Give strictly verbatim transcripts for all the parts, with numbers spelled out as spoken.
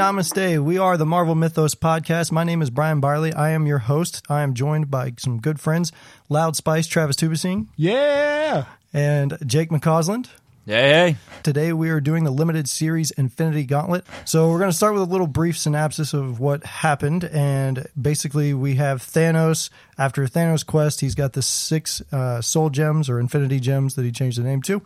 namaste. We are the Marvel Mythos Podcast. My name is Brian Byrley. I am your host. I am joined by some good friends, Loud Spice, Travis Tubesing. Yeah! And Jake McCausland. Yay! Today we are doing the limited series Infinity Gauntlet. So we're going to start with a little brief synopsis of what happened. And basically we have Thanos. After Thanos Quest, he's got the six uh, Soul Gems or Infinity Gems that he changed the name to.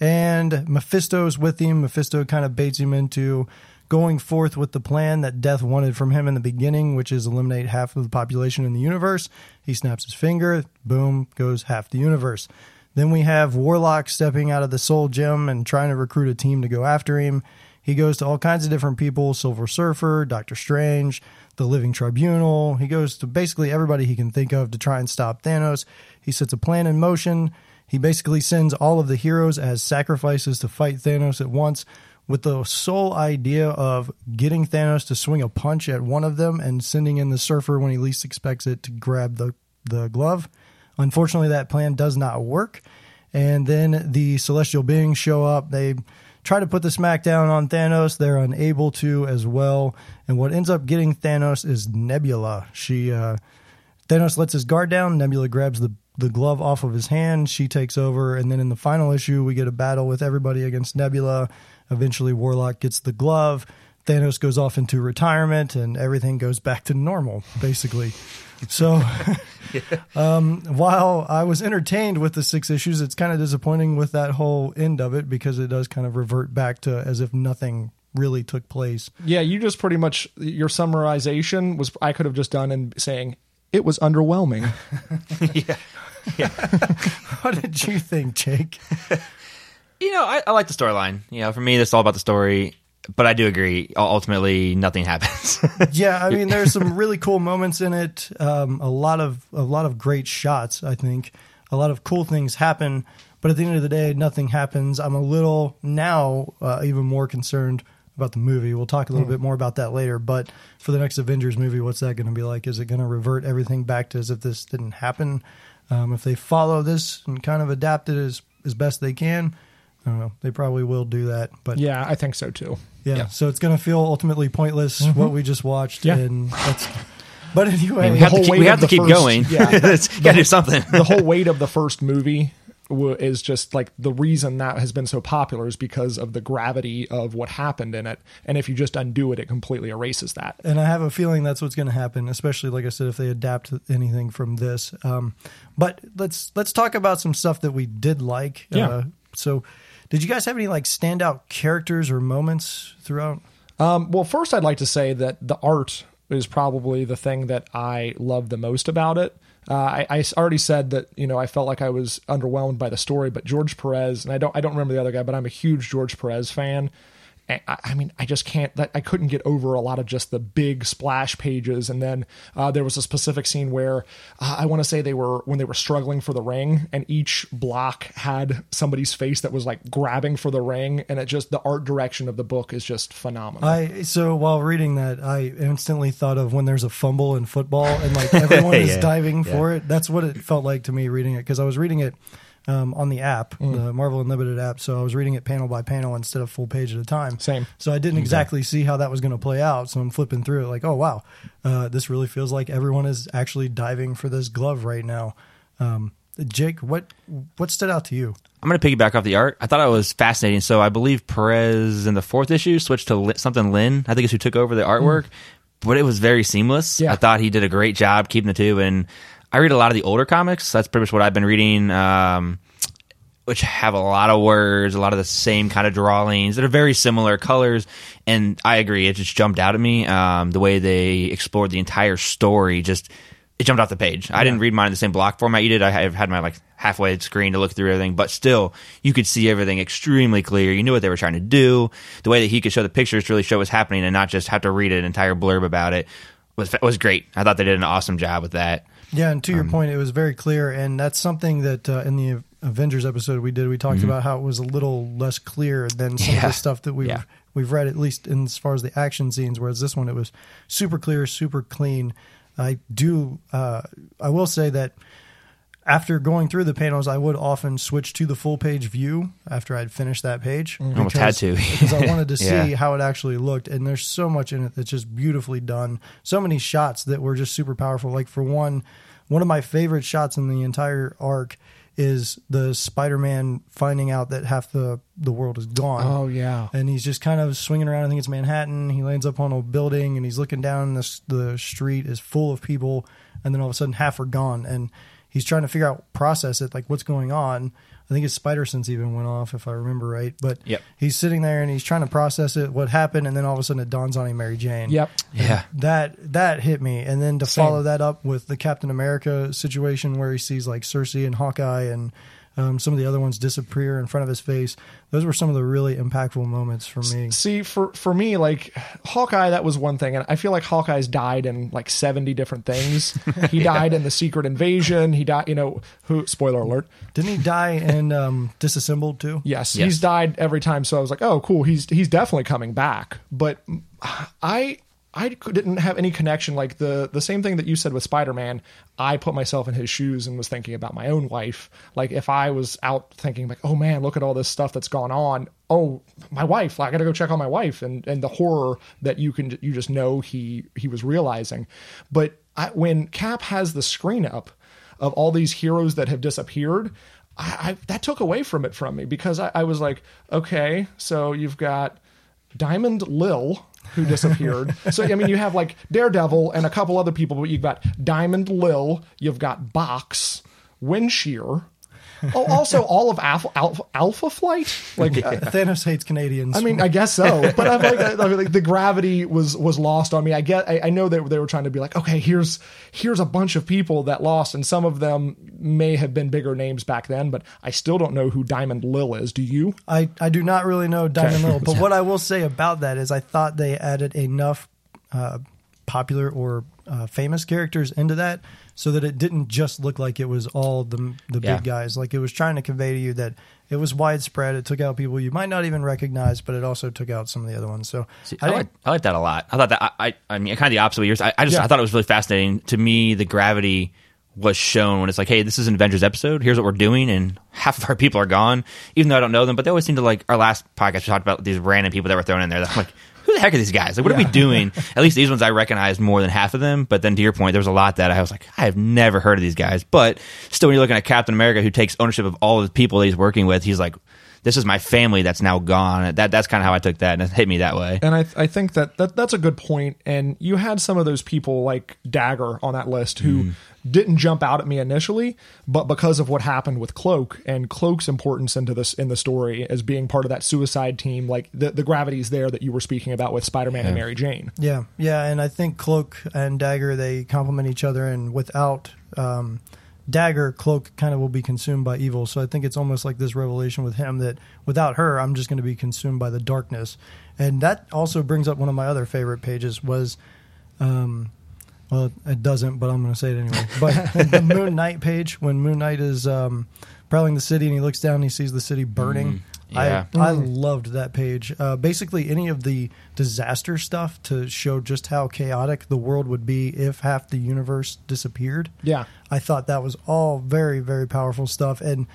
And Mephisto's with him. Mephisto kind of baits him into going forth with the plan that Death wanted from him in the beginning, which is eliminate half of the population in the universe. He snaps his finger, boom, goes half the universe. Then we have Warlock stepping out of the Soul Gem and trying to recruit a team to go after him. He goes to all kinds of different people, Silver Surfer, Doctor Strange, the Living Tribunal. He goes to basically everybody he can think of to try and stop Thanos. He sets a plan in motion. He basically sends all of the heroes as sacrifices to fight Thanos at once, with the sole idea of getting Thanos to swing a punch at one of them and sending in the Surfer when he least expects it to grab the, the glove. Unfortunately, that plan does not work. And then the Celestial beings show up. They try to put the smackdown on Thanos. They're unable to as well. And what ends up getting Thanos is Nebula. She uh, Thanos lets his guard down. Nebula grabs the the glove off of his hand. She takes over. And then in the final issue, we get a battle with everybody against Nebula. Eventually, Warlock gets the glove. Thanos goes off into retirement, and everything goes back to normal, basically. So yeah. um, while I was entertained with the six issues, it's kind of disappointing with that whole end of it because it does kind of revert back to as if nothing really took place. Yeah, you just pretty much, your summarization was, I could have just done in saying, it was underwhelming. yeah. yeah. What did you think, Jake? You know, I, I like the storyline. You know, for me, it's all about the story. But I do agree. Ultimately, nothing happens. yeah, I mean, there's some really cool moments in it. Um, a lot of a lot of great shots. I think a lot of cool things happen. But at the end of the day, nothing happens. I'm a little now uh, even more concerned about the movie. We'll talk a little mm. bit more about that later. But for the next Avengers movie, what's that going to be like? Is it going to revert everything back to as if this didn't happen? Um, if they follow this and kind of adapt it as as best they can. I don't know. They probably will do that. But yeah, I think so too. Yeah. yeah. So it's going to feel ultimately pointless mm-hmm. what we just watched. Yeah. And that's, but anyway, I mean, we have to keep, we have to keep first, going. Yeah. It's got to do something. The whole weight of the first movie w- is just like the reason that has been so popular is because of the gravity of what happened in it. And if you just undo it, it completely erases that. And I have a feeling that's what's going to happen, especially, like I said, if they adapt anything from this. Um, but let's, let's talk about some stuff that we did like. Yeah. Uh, so... Did you guys have any like standout characters or moments throughout? Um, well, first I'd like to say that the art is probably the thing that I love the most about it. Uh, I, I already said that, you know, I felt like I was underwhelmed by the story, but George Perez, and I don't, I don't remember the other guy, but I'm a huge George Perez fan. I, I mean, I just can't, I couldn't get over a lot of just the big splash pages. And then uh, there was a specific scene where uh, I want to say they were, when they were struggling for the ring and each block had somebody's face that was like grabbing for the ring. And it just, the art direction of the book is just phenomenal. I, so while reading that, I instantly thought of when there's a fumble in football and like everyone is yeah. diving yeah. for it. That's what it felt like to me reading it. Cause I was reading it. Um, on the app, mm. the Marvel Unlimited app. So I was reading it panel by panel instead of full page at a time. Same. So I didn't exactly see how that was going to play out. So I'm flipping through it like, oh, wow, uh, this really feels like everyone is actually diving for this glove right now. Um, Jake, what what stood out to you? I'm going to piggyback off the art. I thought it was fascinating. So I believe Perez in the fourth issue switched to something Lynn, I think is who took over the artwork. Mm. But it was very seamless. Yeah. I thought he did a great job keeping the two and... I read a lot of the older comics. That's pretty much what I've been reading, um, which have a lot of words, a lot of the same kind of drawings that are very similar colors. And I agree. It just jumped out at me. Um, the way they explored the entire story, just it jumped off the page. Yeah. I didn't read mine in the same block format you did. I had my like halfway screen to look through everything, but still, you could see everything extremely clear. You knew what they were trying to do. The way that he could show the pictures to really show what's happening and not just have to read an entire blurb about it was was great. I thought they did an awesome job with that. Yeah, and to your um, point, it was very clear, and that's something that uh, in the Avengers episode we did, we talked mm-hmm. about how it was a little less clear than some yeah. of the stuff that we've, yeah. we've read, at least in as far as the action scenes, whereas this one, it was super clear, super clean. I do, uh, I will say that after going through the panels, I would often switch to the full page view after I'd finished that page. Mm-hmm. Almost had to. Because I wanted to see yeah. how it actually looked. And there's so much in it that's just beautifully done. So many shots that were just super powerful. Like, for one, one of my favorite shots in the entire arc is the Spider-Man finding out that half the, the world is gone. Oh, yeah. And he's just kind of swinging around. I think it's Manhattan. He lands up on a building, and he's looking down, and the, the street is full of people, and then all of a sudden half are gone. And he's trying to figure out, process it, like, what's going on. I think his spider sense even went off, if I remember right. But yep. he's sitting there, and he's trying to process it, what happened, and then all of a sudden it dawns on him, Mary Jane. Yep. Yeah. That that hit me. And then to Same. follow that up with the Captain America situation where he sees, like, Cersei and Hawkeye and um, some of the other ones disappear in front of his face. Those were some of the really impactful moments for me. See, for, for me, like, Hawkeye, that was one thing. And I feel like Hawkeye's died in, like, seventy different things. He yeah. died in the Secret Invasion. He died, you know, who, spoiler alert. Didn't he die in um, Disassembled too? Yes, yes, he's died every time. So I was like, oh, cool. He's, he's definitely coming back. But I... I didn't have any connection. Like the, the same thing that you said with Spider-Man, I put myself in his shoes and was thinking about my own life. Like if I was out thinking like, oh man, look at all this stuff that's gone on. Oh, my wife, I got to go check on my wife. And, and the horror that you can, you just know he, he was realizing. But I, when Cap has the screen up of all these heroes that have disappeared, I, I that took away from it from me because I, I was like, okay, so you've got Diamond Lil, who disappeared. So, I mean, you have like Daredevil and a couple other people, but you've got Diamond Lil, you've got Box, Windshear. Oh, also all of Alpha, Alpha, Alpha Flight. Like yeah. uh, Thanos hates Canadians. I mean, I guess so. But I'm like, I, I mean, like the gravity was was lost on me. I get. I, I know that they were trying to be like, okay, here's here's a bunch of people that lost, and some of them may have been bigger names back then. But I still don't know who Diamond Lil is. Do you? I I do not really know Diamond okay. Lil. But what I will say about that is, I thought they added enough uh, popular or uh, famous characters into that, so that it didn't just look like it was all the the yeah. big guys. Like it was trying to convey to you that it was widespread. It took out people you might not even recognize, but it also took out some of the other ones. So See, I, I, like, I like that a lot. I thought that I I mean kind of the opposite of yours. I, I just yeah. I thought it was really fascinating. To me, the gravity was shown when it's like, hey, this is an Avengers episode. Here's what we're doing, and half of our people are gone, even though I don't know them. But they always seem to like our last podcast we talked about these random people that were thrown in there. That I'm like, who the heck are these guys? Like, what yeah. are we doing? At least these ones I recognized more than half of them. But then to your point, there was a lot that I was like, I have never heard of these guys. But still, when you're looking at Captain America, who takes ownership of all of the people that he's working with, he's like, this is my family that's now gone. That That's kind of how I took that, and it hit me that way. And I I think that, that that's a good point. And you had some of those people like Dagger on that list who mm. didn't jump out at me initially, but because of what happened with Cloak and Cloak's importance into this in the story as being part of that suicide team, like the, the gravity's there that you were speaking about with Spider-Man yeah. and Mary Jane. Yeah, yeah. And I think Cloak and Dagger, they complement each other, and without... Um, Dagger, Cloak kind of will be consumed by evil. So I think it's almost like this revelation with him that without her, I'm just going to be consumed by the darkness. And that also brings up one of my other favorite pages was, um, well, it doesn't, but I'm going to say it anyway. But the Moon Knight page, when Moon Knight is um, prowling the city and he looks down and he sees the city burning. Mm. Yeah. I, I loved that page. Uh, basically, any of the disaster stuff to show just how chaotic the world would be if half the universe disappeared. Yeah. I thought that was all very, very powerful stuff. And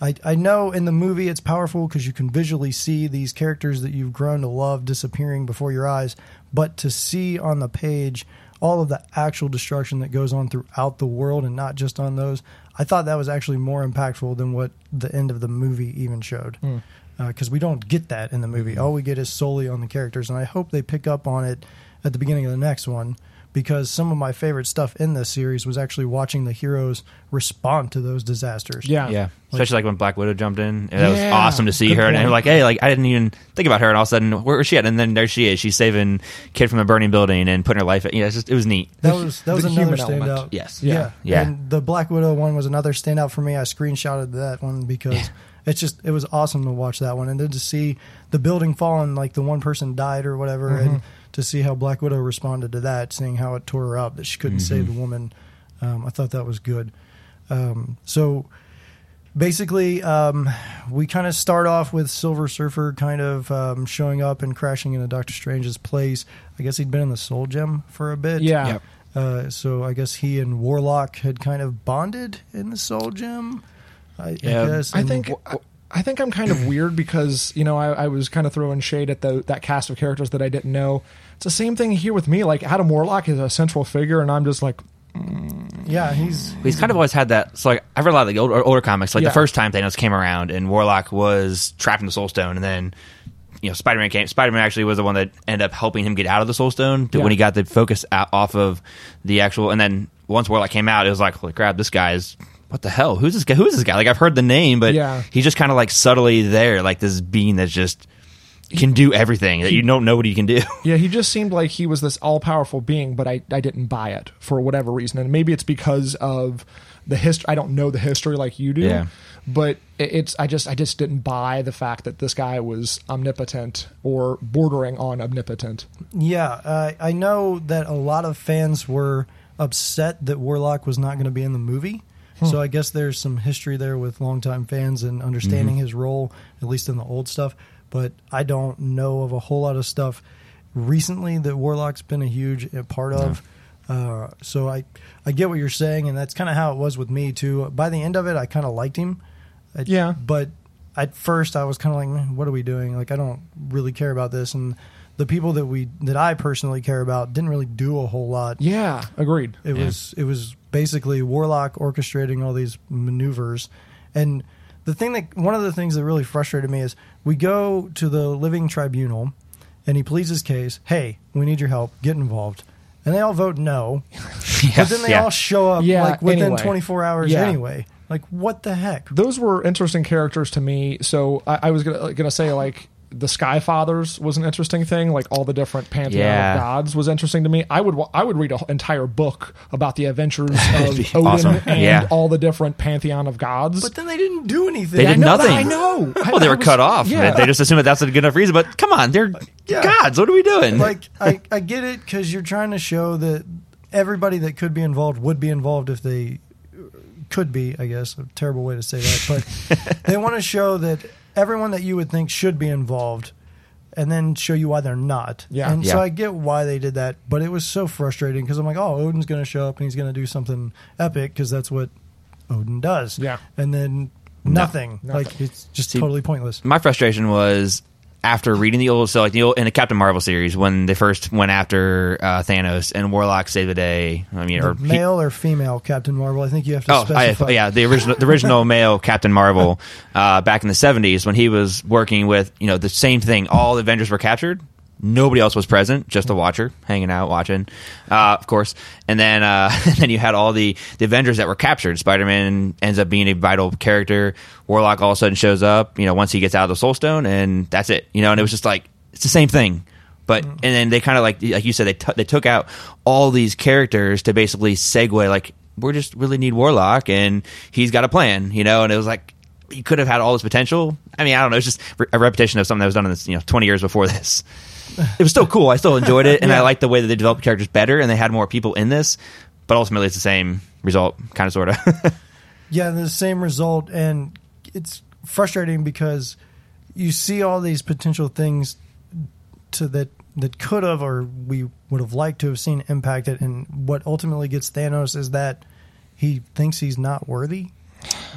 I, I know in the movie it's powerful because you can visually see these characters that you've grown to love disappearing before your eyes. But to see on the page all of the actual destruction that goes on throughout the world and not just on those, I thought that was actually more impactful than what the end of the movie even showed. Mm. Because uh, we don't get that in the movie. All we get is solely on the characters, and I hope they pick up on it at the beginning of the next one, because some of my favorite stuff in this series was actually watching the heroes respond to those disasters. Yeah. yeah. Like, especially like when Black Widow jumped in. That yeah, was awesome to see her. Point. And I'm like, hey, like I didn't even think about her, and all of a sudden, where is she at? And then there she is. She's saving kid from a burning building and putting her life at, you know, it's just, it was neat. That was that was the another standout. Element. Yes. Yeah. Yeah. yeah. And the Black Widow one was another standout for me. I screenshotted that one because... Yeah. It's just, it was awesome to watch that one. And then to see the building fall and like the one person died or whatever, mm-hmm. and to see how Black Widow responded to that, seeing how it tore her up, that she couldn't mm-hmm. save the woman. Um, I thought that was good. Um, so basically, um, we kind of start off with Silver Surfer kind of um, showing up and crashing into Doctor Strange's place. I guess he'd been in the Soul Gem for a bit. Yeah. Yep. Uh, so I guess he and Warlock had kind of bonded in the Soul Gem. I, yeah. I guess. I think. I, I think I'm kind of weird because, you know, I, I was kind of throwing shade at the, that cast of characters that I didn't know. It's the same thing here with me. Like, Adam Warlock is a central figure, and I'm just like, mm. yeah, he's... He's, he's kind of always had that... So, like, I've read a lot of the older, older comics. Like, yeah. The first time Thanos came around, and Warlock was trapped in the Soul Stone, and then, you know, Spider-Man came... Spider-Man actually was the one that ended up helping him get out of the Soul Stone to, yeah. when he got the focus out, off of the actual... And then, once Warlock came out, it was like, holy crap, this guy is... What the hell? Who's this guy? Who's this guy? Like, I've heard the name, but yeah. he's just kind of like subtly there, like this being that just can do everything that he, you don't know what he can do. Yeah, he just seemed like he was this all-powerful being, but I, I didn't buy it for whatever reason. And maybe it's because of the history. I don't know the history like you do, yeah. but it's I just I just didn't buy the fact that this guy was omnipotent or bordering on omnipotent. Yeah, uh, I know that a lot of fans were upset that Warlock was not going to be in the movie. Hmm. So I guess there's some history there with longtime fans and understanding mm-hmm. his role, at least in the old stuff. But I don't know of a whole lot of stuff recently that Warlock's been a huge part of. No. Uh, so I, I get what you're saying, and that's kind of how it was with me, too. By the end of it, I kind of liked him. I, yeah. But at first, I was kind of like, what are we doing? Like, I don't really care about this. And the people that we that I personally care about didn't really do a whole lot. Yeah, agreed. It yeah. was It was... basically Warlock orchestrating all these maneuvers. And the thing that one of the things that really frustrated me is we go to the Living Tribunal and he pleads his case. Hey, we need your help, get involved. And they all vote no. yeah, but then they yeah. all show up yeah, like within anyway. twenty-four hours yeah. anyway. Like, what the heck? Those were interesting characters to me. So I, I was gonna gonna say, like, the Sky Fathers was an interesting thing. Like, all the different pantheon yeah. of gods was interesting to me. I would I would read an entire book about the adventures of Odin awesome. and yeah. all the different pantheon of gods. But then they didn't do anything. They did I know, nothing. I know. Well, I, they were was, cut off. Yeah. They just assumed that that's a good enough reason. But come on, they're yeah. gods. What are we doing? Like, I, I get it because you're trying to show that everybody that could be involved would be involved if they could be, I guess. A terrible way to say that. But they want to show that everyone that you would think should be involved, and then show you why they're not. Yeah. And yeah. so I get why they did that, but it was so frustrating because I'm like, oh, Odin's going to show up and he's going to do something epic because that's what Odin does. Yeah. And then nothing. No, nothing. Like, it's just See, totally pointless. My frustration was after reading the old, so like the old, in the Captain Marvel series, when they first went after uh, Thanos and Warlock saved the day. I mean, the or male he, or female Captain Marvel? I think you have to. Oh, specify. I, yeah, the original, the original male Captain Marvel uh, back in the seventies when he was working with, you know, the same thing. All the Avengers were captured. Nobody else was present, just the Watcher hanging out, watching, uh, of course. And then, uh, and then you had all the, the Avengers that were captured. Spider-Man ends up being a vital character. Warlock all of a sudden shows up, you know, once he gets out of the Soul Stone, and that's it, you know. And it was just like, it's the same thing. But and then they kind of like, like you said, they t- they took out all these characters to basically segue. Like, we just really need Warlock, and he's got a plan, you know. And it was like, you could have had all this potential. I mean, I don't know. It's just a repetition of something that was done in this, you know, twenty years before this. It was still cool. I still enjoyed it, and yeah. I liked the way that they developed characters better, and they had more people in this. But ultimately, it's the same result, kind of, sort of. yeah, the same result, and it's frustrating because you see all these potential things to that that could have, or we would have liked to have seen impacted. And what ultimately gets Thanos is that he thinks he's not worthy.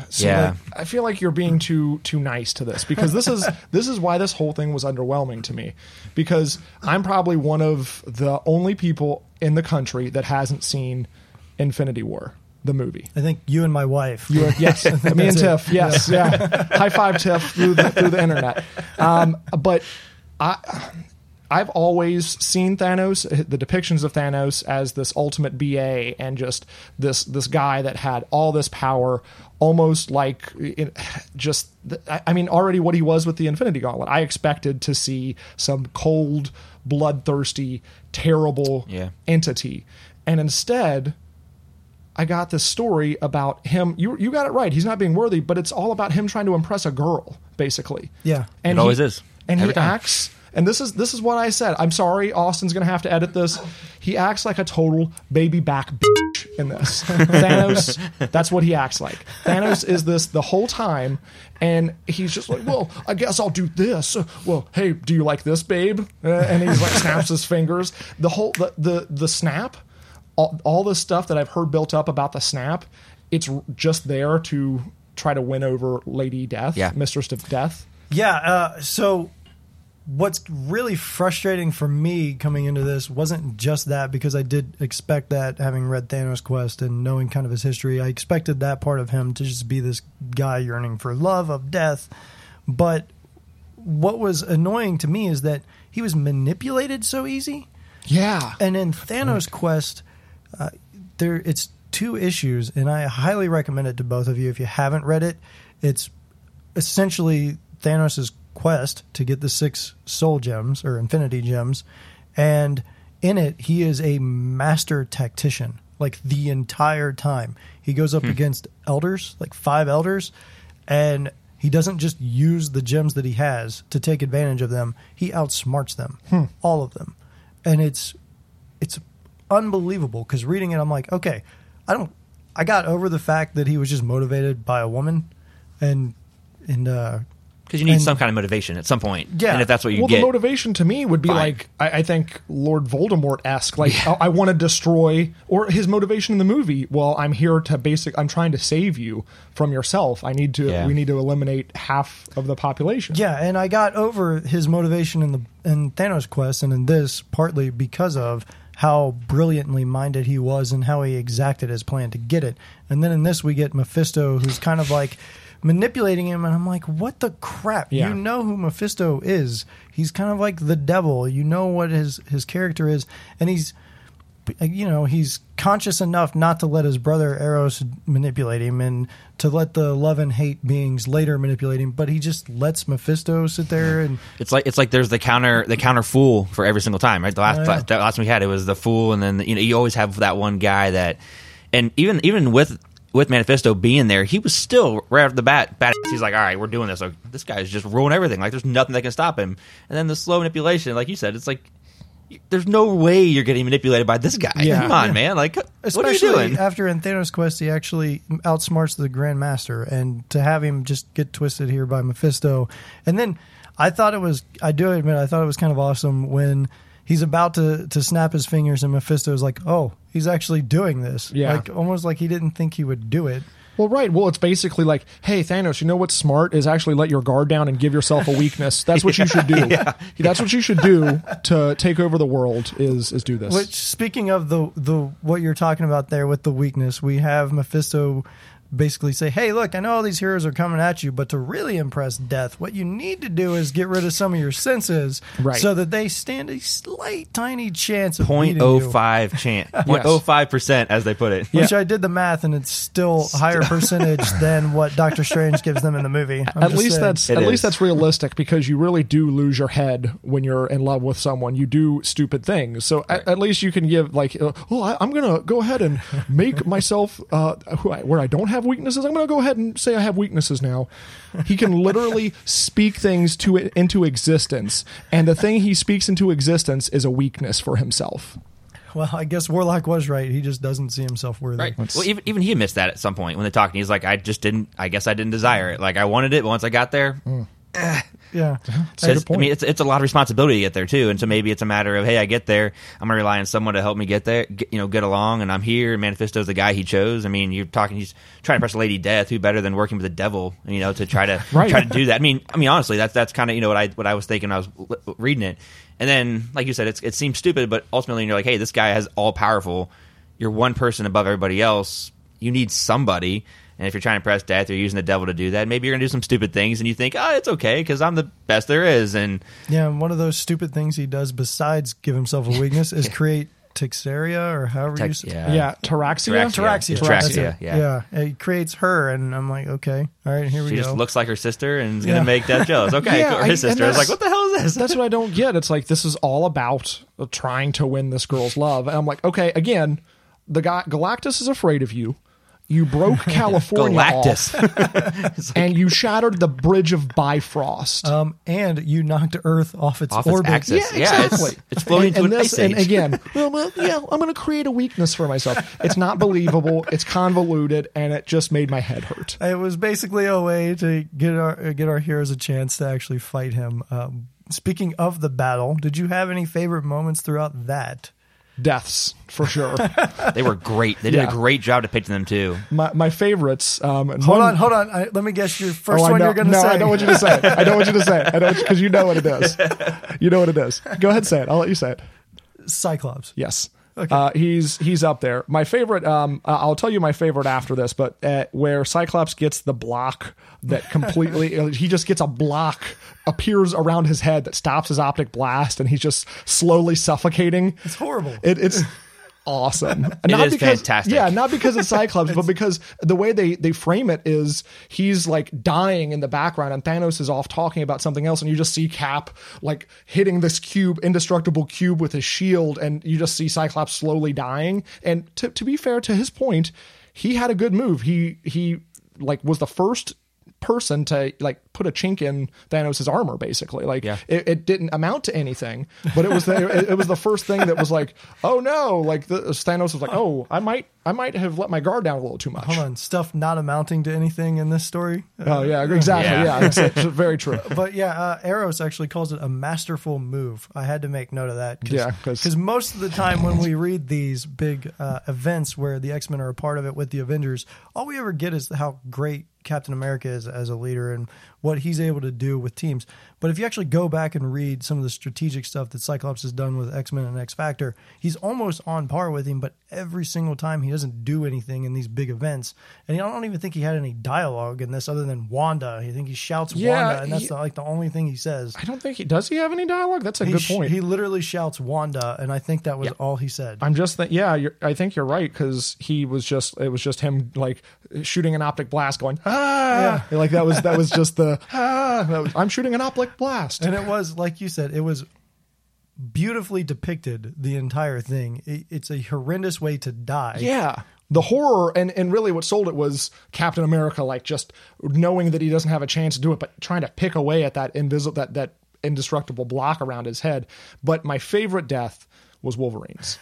So yeah, like, I feel like you're being too too nice to this because this is this is why this whole thing was underwhelming to me, because I'm probably one of the only people in the country that hasn't seen Infinity War, the movie. I think you and my wife. You are, yes, me and Tiff. It. Yes, yeah. yeah. High five, Tiff, through the, through the internet. Um, but I. I've always seen Thanos, the depictions of Thanos, as this ultimate B A and just this this guy that had all this power, almost like it, just, I mean, already what he was with the Infinity Gauntlet. I expected to see some cold, bloodthirsty, terrible yeah. entity. And instead, I got this story about him. You you got it right. He's not being worthy, but it's all about him trying to impress a girl, basically. Yeah. And it always he, is. And Every he time. acts... And this is this is what I said. I'm sorry, Austin's going to have to edit this. He acts like a total baby back bitch in this. Thanos, that's what he acts like. Thanos is this the whole time, and he's just like, well, I guess I'll do this. Well, hey, do you like this, babe? Uh, and he's like, snaps his fingers. The whole the the, the snap all, all the stuff that I've heard built up about the snap, it's just there to try to win over Lady Death, yeah. Mistress of Death. Yeah, uh, so what's really frustrating for me coming into this wasn't just that, because I did expect that, having read Thanos Quest and knowing kind of his history, I expected that part of him to just be this guy yearning for love of death. But what was annoying to me is that he was manipulated so easy. Yeah. And in Thanos Quest, uh, there it's two issues, and I highly recommend it to both of you if you haven't read it. It's essentially Thanos' quest to get the six soul gems or infinity gems, and in it he is a master tactician. Like, the entire time he goes up hmm. against elders, like five elders, and he doesn't just use the gems that he has to take advantage of them, he outsmarts them, hmm. all of them. And it's it's unbelievable, because reading it I'm like, okay, I don't I got over the fact that he was just motivated by a woman, and and uh because you need and, some kind of motivation at some point. Yeah. And if that's what you well, get. Well, the motivation to me would be fine. like, I, I think, Lord Voldemort-esque. Like, yeah. I, I want to destroy. Or his motivation in the movie, well, I'm here to basic, I'm trying to save you from yourself. I need to, yeah. we need to eliminate half of the population. Yeah, and I got over his motivation in the in Thanos Quest and in this partly because of how brilliantly minded he was and how he exacted his plan to get it. And then in this we get Mephisto, who's kind of like manipulating him, and I'm like, what the crap? Yeah. You know who Mephisto is. He's kind of like the devil. You know what his his character is, and he's, you know, he's conscious enough not to let his brother Eros manipulate him and to let the love and hate beings later manipulate him, but he just lets Mephisto sit there. And it's like it's like there's the counter the counter fool for every single time, right? The last, oh, yeah. last, the last one we had, it was the fool, and then the, you know, you always have that one guy that, and even even with with Manifesto being there, he was still right off the bat bad. He's like, all right, we're doing this. Like, this guy's just ruining everything. Like, there's nothing that can stop him. And then the slow manipulation, like you said, it's like there's no way you're getting manipulated by this guy. Yeah. Come on, yeah. man. Like, especially what are you doing? After in Thanos Quest, he actually outsmarts the Grand Master, and to have him just get twisted here by Mephisto. And then I thought it was, I do admit, I thought it was kind of awesome when he's about to, to snap his fingers, and Mephisto's like, oh, he's actually doing this. Yeah. Like, almost like he didn't think he would do it. Well, right. Well, it's basically like, hey, Thanos, you know what's smart is actually let your guard down and give yourself a weakness. That's what yeah, you should do. Yeah, That's yeah. what you should do to take over the world is is do this. Which, speaking of the the what you're talking about there with the weakness, we have Mephisto basically say, hey, look, I know all these heroes are coming at you, but to really impress Death, what you need to do is get rid of some of your senses, right, so that they stand a slight tiny chance of beating you. zero point zero five chance. zero point zero five percent, as they put it. Which yeah. I did the math, and it's still a higher percentage than what Doctor Strange gives them in the movie. I'm at least saying. that's it at is. least that's realistic, because you really do lose your head when you're in love with someone. You do stupid things. So right. at, at least you can give, like, oh, I, I'm going to go ahead and make myself uh, where I don't have have weaknesses. I'm going to go ahead and say I have weaknesses now. He can literally speak things to it into existence, and the thing he speaks into existence is a weakness for himself. Well, I guess Warlock was right. He just doesn't see himself worthy. Right. Well, even even he admits that at some point when they talk, and he's like, I just didn't, I guess I didn't desire it. Like, I wanted it, but once I got there, mm. eh. yeah. So I mean, it's it's a lot of responsibility to get there too, and so maybe it's a matter of, hey, I get there, I'm gonna rely on someone to help me get there, get, you know, get along, and I'm here. And Manifesto's the guy he chose. I mean, you're talking, he's trying to impress Lady Death. Who better than working with the devil, you know, to try to right. try to do that? I mean, I mean, honestly, that's that's kind of you know what I what I was thinking when I was l- reading it, and then like you said, it's, it seems stupid, but ultimately you're like, hey, this guy has all powerful. You're one person above everybody else. You need somebody. And if you're trying to impress Death, you're using the devil to do that. Maybe you're going to do some stupid things, and you think, oh, it's okay, because I'm the best there is. And yeah, and one of those stupid things he does besides give himself a weakness is create Tixaria, or however Tex- you say yeah. yeah, Taraxia? Taraxia. Taraxia, Taraxia yeah. yeah. yeah. It creates her, and I'm like, okay, all right, here we she go. She just looks like her sister, and is going to yeah. make Death jealous. Okay, yeah, or his I, sister. I was like, what the hell is this? That's what I don't get. It's like, this is all about trying to win this girl's love. And I'm like, okay, again, the guy Galactus is afraid of you. You broke California off, like, and you shattered the bridge of Bifrost. Um, and you knocked Earth off its off orbit. Its axis. Yeah, exactly. Yeah, it's, it's floating to an ice age. And again, well, yeah, I'm going to create a weakness for myself. It's not believable. It's convoluted, and it just made my head hurt. It was basically a way to get our get our heroes a chance to actually fight him. Um, speaking of the battle, did you have any favorite moments throughout that? deaths for sure. They were great. They did yeah. a great job depicting them too. My my favorites. Um, hold one, on, hold on. I, let me guess your first oh, one you're going to no, say. No, I don't want you to say it. I don't want you to say it. I don't because you, you know what it is. You know what it is. Go ahead, say it. I'll let you say it. Cyclops. Yes. Okay. Uh, he's he's up there. My favorite. Um, I'll tell you my favorite after this, but uh, where Cyclops gets the block that completely, he just gets a block appears around his head that stops his optic blast, and he's just slowly suffocating. It's horrible. It, it's. Awesome. It not is because, fantastic. Yeah, not because it's Cyclops, but because the way they, they frame it is he's like dying in the background and Thanos is off talking about something else, and you just see Cap like hitting this cube, indestructible cube with his shield, and you just see Cyclops slowly dying. And to to be fair to his point, he had a good move. He he like was the first person to like put a chink in Thanos' armor, basically. Like yeah. it, it didn't amount to anything, but it was the, it, it was the first thing that was like, oh no, like the, Thanos was like, oh, I might I might have let my guard down a little too much. Hold on, stuff not amounting to anything in this story. Oh yeah, exactly. Yeah, yeah it's, it's very true. But yeah, uh, Eros actually calls it a masterful move. I had to make note of that. Cause, yeah, because most of the time when we read these big uh, events where the X-Men are a part of it with the Avengers, all we ever get is how great Captain America is as a leader and what he's able to do with teams. But if you actually go back and read some of the strategic stuff that Cyclops has done with X-Men and X-Factor, he's almost on par with him, but every single time he doesn't do anything in these big events. And I don't even think he had any dialogue in this other than Wanda. I think he shouts yeah, Wanda, and that's he, the, like the only thing he says. I don't think he... Does he have any dialogue? That's a he good point. Sh- he literally shouts Wanda, and I think that was yeah. all he said. I'm just... Th- yeah, you're, I think you're right, because he was just... It was just him, like, shooting an optic blast going, ah! Yeah. Like, that was, that was just the... Ah, I'm shooting an optic blast. And it was, like you said, it was beautifully depicted, the entire thing. It, it's a horrendous way to die. Yeah. The horror, and, and really what sold it was Captain America, like just knowing that he doesn't have a chance to do it, but trying to pick away at that invisible, that, that indestructible block around his head. But my favorite death was Wolverine's.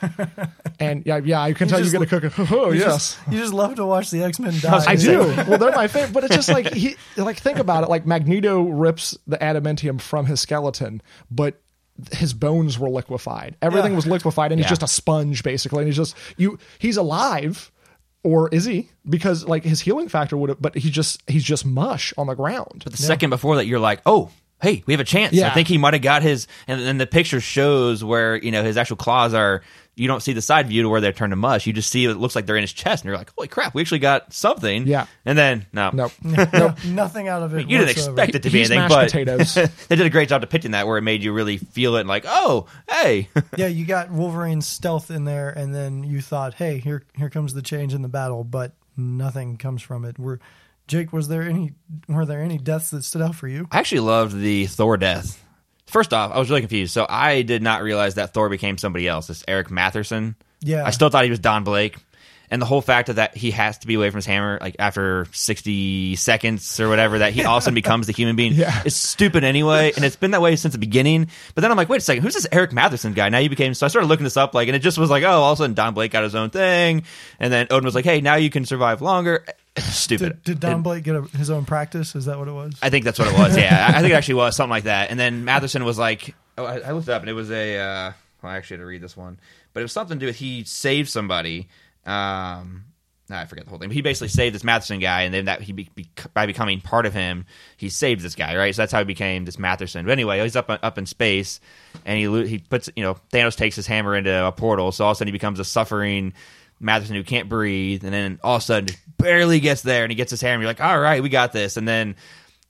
And yeah, yeah, I can you tell you're going to cook it. Oh, you yes. Just, you just love to watch the X-Men die. I do. Well, they're my favorite, but it's just like, he, like, think about it. Like Magneto rips the adamantium from his skeleton, but his bones were liquefied. Everything yeah. was liquefied, and yeah. he's just a sponge, basically. And he's just, you, he's alive. Or is he? Because like his healing factor would have, but he just, he's just mush on the ground. But the yeah. second before that, you're like, oh, hey, we have a chance. Yeah. I think he might have got his, and then the picture shows where, you know, his actual claws are, you don't see the side view to where they're turned to mush. You just see it looks like they're in his chest, and you're like, holy crap, we actually got something. Yeah. And then, no. Nope. nope. Nothing out of it. You whatsoever. Didn't expect it to be he anything, but they did a great job depicting that where it made you really feel it and like, oh, hey. Yeah, you got Wolverine's stealth in there, and then you thought, hey, here here comes the change in the battle, but nothing comes from it. We're Jake, was there any were there any deaths that stood out for you? I actually loved the Thor death. First off, I was really confused. So I did not realize that Thor became somebody else. It's Eric Masterson. Yeah. I still thought he was Don Blake. And the whole fact of that he has to be away from his hammer like after sixty seconds or whatever, that he also becomes the human being yeah. is stupid anyway. And it's been that way since the beginning. But then I'm like, wait a second, who's this Eric Masterson guy? Now you became... So I started looking this up, like, and it just was like, oh, all of a sudden Don Blake got his own thing. And then Odin was like, hey, now you can survive longer. Stupid. Did, did Don Blake get a, his own practice? Is that what it was? I think that's what it was, yeah. I think it actually was, something like that. And then Masterson was like... Oh, I, I looked it up, and it was a... Uh, well, I actually had to read this one. But it was something to do with he saved somebody... Um, nah, I forget the whole thing. But he basically saved this Matheson guy, and then that he be, be, by becoming part of him, he saved this guy, right? So that's how he became this Matheson. But anyway, he's up up in space, and he he puts you know Thanos takes his hammer into a portal, so all of a sudden he becomes a suffering Matheson who can't breathe, and then all of a sudden just barely gets there, and he gets his hammer. You're like, all right, we got this. And then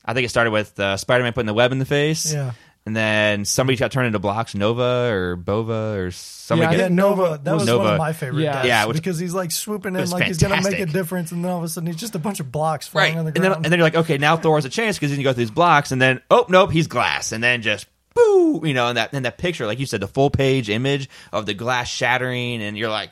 I think it started with uh, Spider-Man putting the web in the face. Yeah. And then somebody got turned into blocks, Nova or Bova or somebody. Yeah, get, yeah Nova. That was Nova. One of my favorite yeah. deaths. Yeah, which, because he's like swooping in like fantastic. He's going to make a difference, and then all of a sudden he's just a bunch of blocks flying right. on the ground. And then, and then you're like, okay, now Thor has a chance because he's going to go through these blocks, and then, oh, nope, he's glass. And then just, boo, you know, and that, and that picture, like you said, the full-page image of the glass shattering, and you're like,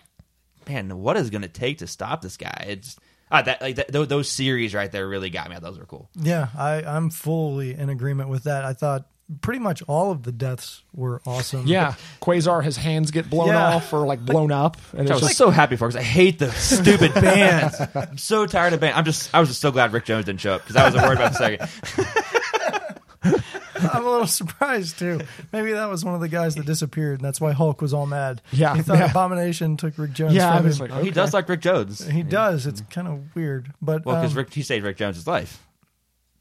man, what is it going to take to stop this guy? It's... Ah, that like that, those, those series right there really got me. Those were cool. Yeah, I, I'm fully in agreement with that. I thought... Pretty much all of the deaths were awesome. Yeah. Quasar, his hands get blown yeah. off or like blown up. And I was just... so happy for it because I hate the stupid bands. I'm so tired of bands. I'm just, I was just so glad Rick Jones didn't show up because I was worried about the second. I'm a little surprised too. Maybe that was one of the guys that disappeared, and that's why Hulk was all mad. Yeah, he thought yeah. Abomination took Rick Jones. Yeah, from I was him. Like, okay. He does like Rick Jones. He yeah. does. It's kind of weird, but well, because um, he saved Rick Jones' life.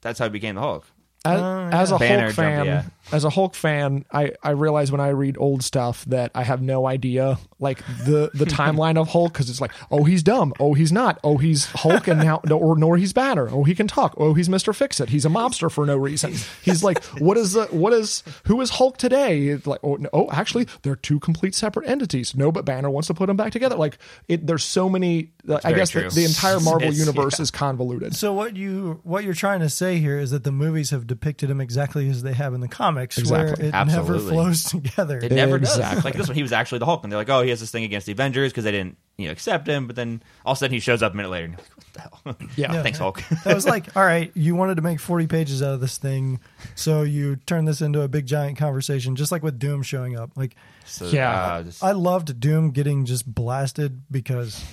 That's how he became the Hulk. As, uh, yeah. as a Banner Hulk fan, jump, yeah. as a Hulk fan, I, I realize when I read old stuff that I have no idea like the, the timeline of Hulk, because it's like, oh, he's dumb, oh, he's not, oh, he's Hulk, and now or nor he's Banner, oh, he can talk, oh, he's Mister Fix-It, he's a mobster for no reason. He's like, what is the what is who is Hulk today? It's like, oh, no, oh, actually, they're two complete separate entities. No, but Banner wants to put them back together. Like, it, there's so many. It's I guess the, the entire Marvel it's, universe yeah. is convoluted. So what you what you're trying to say here is that the movies have depicted him exactly as they have in the comics, exactly. where it Absolutely. never flows together. It never exactly. does. Like this one, he was actually the Hulk, and they're like, oh, he has this thing against the Avengers because they didn't, you know, accept him. But then all of a sudden, he shows up a minute later, and you're like, what the hell? Yeah, yeah. Thanks, Hulk. That was like, all right, you wanted to make forty pages out of this thing, so you turn this into a big giant conversation, just like with Doom showing up. Like, so, yeah, uh, just... I loved Doom getting just blasted because.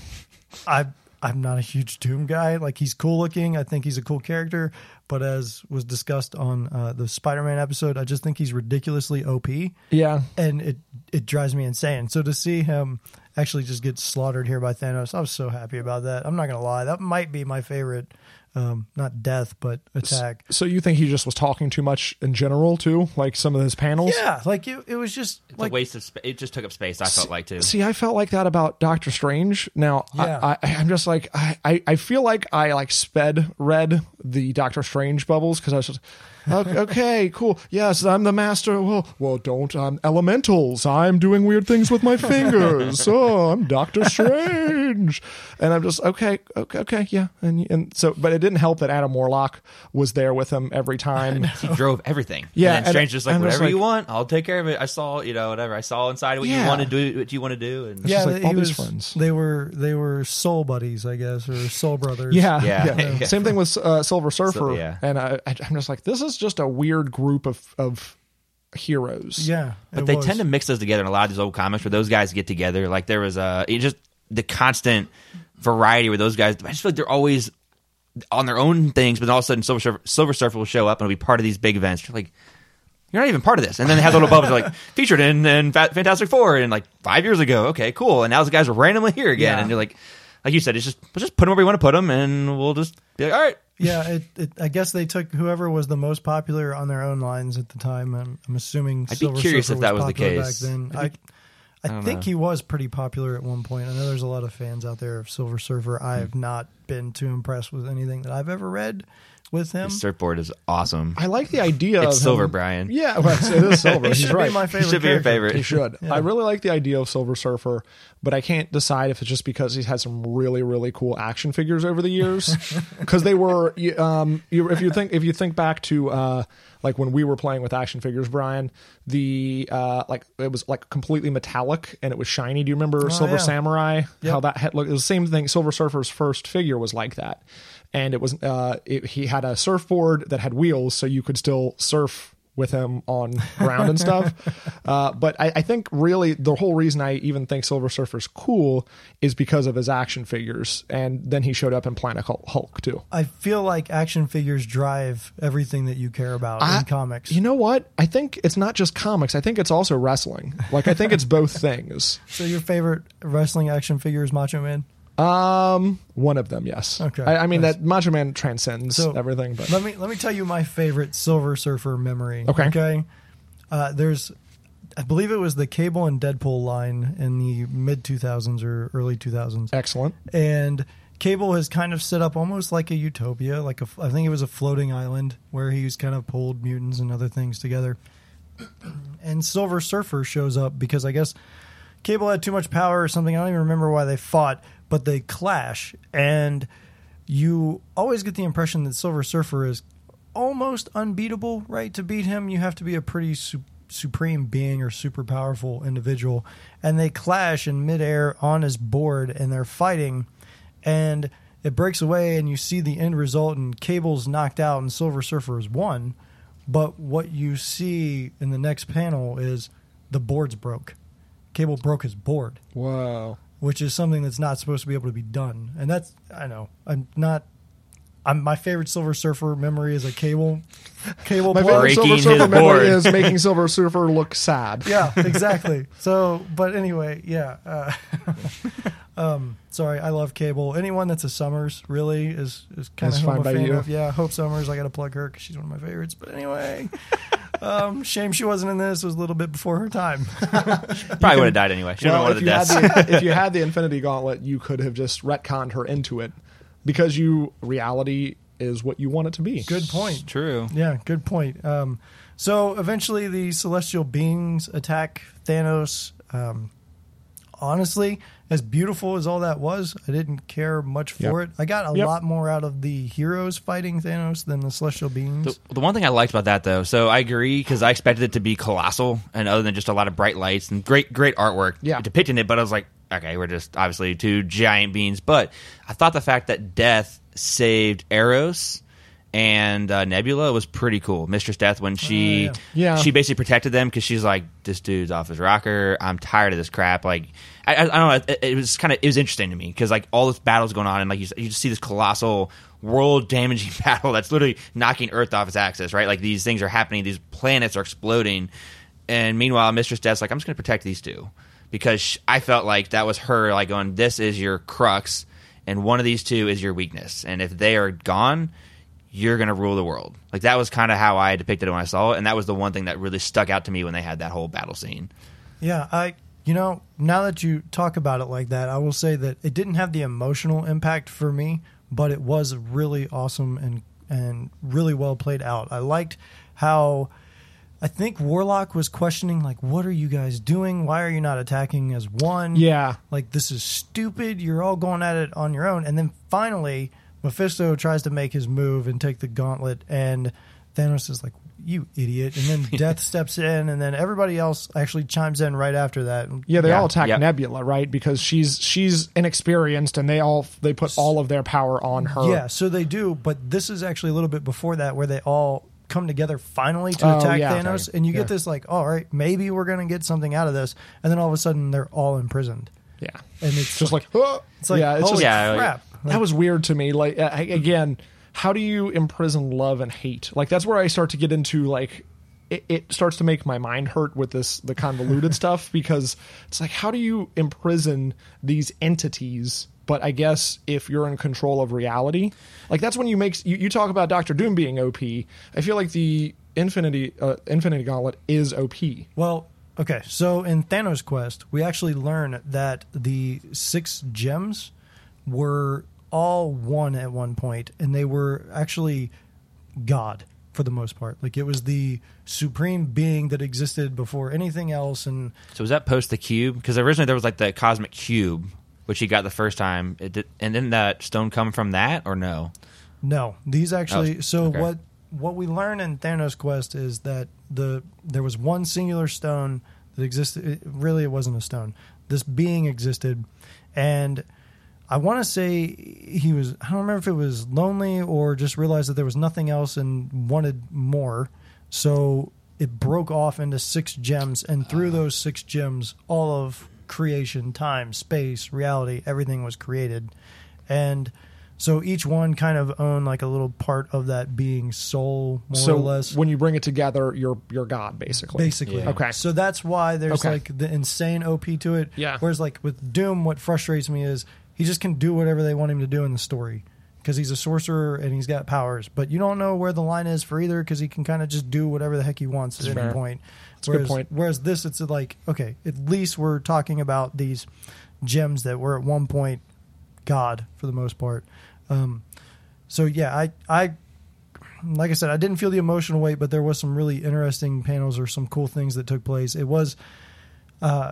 I I'm not a huge Doom guy. Like, he's cool looking. I think he's a cool character, but as was discussed on uh, the Spider-Man episode, I just think he's ridiculously O P. Yeah, and it it drives me insane. So to see him actually just get slaughtered here by Thanos, I was so happy about that. I'm not gonna lie, that might be my favorite. Um, not death, but attack. So you think he just was talking too much in general, too? Like some of his panels? Yeah, like it, it was just... It's like, a waste of space. It just took up space, I see, felt like, too. See, I felt like that about Doctor Strange. Now, yeah. I, I, I'm just like... I, I, I feel like I like sped read the Doctor Strange bubbles because I was just... Okay, cool. Yes, I'm the master. Well, well, don't. I'm elementals. I'm doing weird things with my fingers. Oh, I'm Doctor Strange. And I'm just, okay, okay, okay, yeah. And and so, but it didn't help that Adam Warlock was there with him every time. He drove everything. Yeah. And Strange just like, I'm whatever just like, you want, I'll take care of it. I saw, you know, whatever. I saw inside what yeah. you want to do, what you want to do. And yeah, like, all these friends. They were, they were soul buddies, I guess, or soul brothers. Yeah. yeah. yeah. yeah. yeah. Same thing with uh, Silver Surfer. So, yeah. And I, I, I'm just like, this is just a weird group of of heroes. Yeah, but they was. tend to mix those together in a lot of these old comics where those guys get together. Like there was a it just the constant variety where those guys. I just feel like they're always on their own things, but then all of a sudden Silver Surfer, Silver Surfer will show up and will be part of these big events. You're like, you're not even part of this. And then they have little bubbles like featured in and Fantastic Four and like five years ago. Okay, cool. And now the guys are randomly here again, yeah. and you're like, like you said, it's just just put them where we want to put them, and we'll just be like, all right. Yeah, it, it, I guess they took whoever was the most popular on their own lines at the time. I'm, I'm assuming I'd Silver be curious Surfer if that was, was the case. Back then. I, I, I think know. he was pretty popular at one point. I know there's a lot of fans out there of Silver Surfer. I have not been too impressed with anything that I've ever read with him. His surfboard is awesome. I like the idea it's of Silver him. Brian. Yeah, well, it's, it is Silver. He's right. Be my favorite he should be your favorite. He should. Yeah. I really like the idea of Silver Surfer, but I can't decide if it's just because he's had some really, really cool action figures over the years. Because they were, um, if you think if you think back to uh, like when we were playing with action figures, Brian, the uh, like it was like completely metallic and it was shiny. Do you remember oh, Silver yeah. Samurai? Yep. How that had looked? It was the same thing. Silver Surfer's first figure was like that, and it was uh, it, he had a surfboard that had wheels, so you could still surf with him on ground and stuff. Uh, but I, I think really the whole reason I even think Silver Surfer's cool is because of his action figures. And then he showed up in Planet Hulk too. I feel like action figures drive everything that you care about I, in comics. You know what? I think it's not just comics. I think it's also wrestling. Like I think it's both things. So your favorite wrestling action figure is Macho Man? Um, one of them, yes. Okay. I, I mean nice. that Macho Man transcends so, everything. But let me let me tell you my favorite Silver Surfer memory. Okay. Okay. Uh, there's, I believe it was the Cable and Deadpool line in the mid two thousands or early two thousands. Excellent. And Cable has kind of set up almost like a utopia, like a I think it was a floating island where he's kind of pulled mutants and other things together. And Silver Surfer shows up because I guess Cable had too much power or something. I don't even remember why they fought. But they clash, and you always get the impression that Silver Surfer is almost unbeatable, right? To beat him, you have to be a pretty su- supreme being or super powerful individual. And they clash in midair on his board, and they're fighting, and it breaks away, and you see the end result, and Cable's knocked out, and Silver Surfer is won. But what you see in the next panel is the board's broke. Cable broke his board. Wow. Which is something that's not supposed to be able to be done. And that's, I know, I'm not, I'm, my favorite Silver Surfer memory is a cable. Cable. My favorite Silver Surfer memory is making Silver Surfer look sad. Yeah, exactly. So, but anyway, yeah. Uh, um, sorry, I love Cable. Anyone that's a Summers really is is kind of a fan you. of. Yeah, Hope Summers. I got to plug her because she's one of my favorites. But anyway, um, shame she wasn't in this. It was a little bit before her time. Probably would have died anyway. She well, one of the deaths. The, if you had the Infinity Gauntlet, you could have just retconned her into it. Because you reality is what you want it to be. Good point. True. Yeah, good point. Um, so eventually the celestial beings attack Thanos. Um, honestly, as beautiful as all that was, I didn't care much for yep. it. I got a yep. lot more out of the heroes fighting Thanos than the celestial beings. The, the one thing I liked about that, though, so I agree, because I expected it to be colossal, and other than just a lot of bright lights and great, great artwork yeah. depicting it, but I was like, okay, we're just obviously two giant beings, but I thought the fact that Death saved Eros and uh, Nebula was pretty cool. Mistress Death, when she uh, yeah. Yeah. she basically protected them because she's like, this dude's off his rocker. I'm tired of this crap. Like, I, I, I don't know. It, it was kind of it was interesting to me because like all this battle's going on, and like you, you just see this colossal world-damaging battle that's literally knocking Earth off its axis. Right? Like these things are happening. These planets are exploding, and meanwhile, Mistress Death's like, I'm just going to protect these two. Because I felt like that was her, like, going, this is your crux, and one of these two is your weakness. And if they are gone, you're going to rule the world. Like, that was kind of how I depicted it when I saw it, and that was the one thing that really stuck out to me when they had that whole battle scene. Yeah, I, you know, now that you talk about it like that, I will say that it didn't have the emotional impact for me, but it was really awesome and, and really well played out. I liked how... I think Warlock was questioning, like, what are you guys doing? Why are you not attacking as one? Yeah. Like, this is stupid. You're all going at it on your own. And then finally, Mephisto tries to make his move and take the gauntlet, and Thanos is like, you idiot. And then Death steps in, and then everybody else actually chimes in right after that. Yeah, they yeah. all attack yep. Nebula, right? Because she's she's inexperienced, and they all they put all of their power on her. Yeah, so they do, but this is actually a little bit before that where they all... come together finally to attack oh, yeah. Thanos, and you yeah. get this like, all right, maybe we're gonna get something out of this, and then all of a sudden they're all imprisoned. Yeah, and it's just like, like oh! it's like, yeah, it's holy yeah, crap. Like, that was weird to me. Like I, again, how do you imprison love and hate? Like that's where I start to get into like, it, it starts to make my mind hurt with this the convoluted stuff because it's like, how do you imprison these entities? But I guess if you're in control of reality, like that's when you make you, you talk about Doctor Doom being O P. I feel like the Infinity uh, Infinity Gauntlet is O P. Well, okay. So in Thanos Quest, we actually learn that the six gems were all one at one point, and they were actually God for the most part. Like it was the supreme being that existed before anything else. And so was that post the cube? Because originally there was like the cosmic cube. Which he got the first time, it did, and didn't that stone come from that, or no? No, these actually. Oh, so okay. what what we learn in Thanos Quest is that the there was one singular stone that existed. It, really, it wasn't a stone. This being existed, and I want to say he was. I don't remember if it was lonely or just realized that there was nothing else and wanted more. So it broke off into six gems, and through uh. those six gems, all of creation, time, space, reality, everything was created. And so each one kind of owned like a little part of that being soul, more so or less. When you bring it together, you're you're God, basically. Basically. Yeah. Okay. So that's why there's okay. like the insane O P to it. Yeah. Whereas like with Doom, what frustrates me is he just can do whatever they want him to do in the story because he's a sorcerer and he's got powers. But you don't know where the line is for either because he can kind of just do whatever the heck he wants that's at fair. Any point. That's whereas, a good point. Whereas this, it's like, okay, at least we're talking about these gems that were at one point God for the most part. Um, so, yeah, I, I, like I said, I didn't feel the emotional weight, but there was some really interesting panels or some cool things that took place. It was, uh,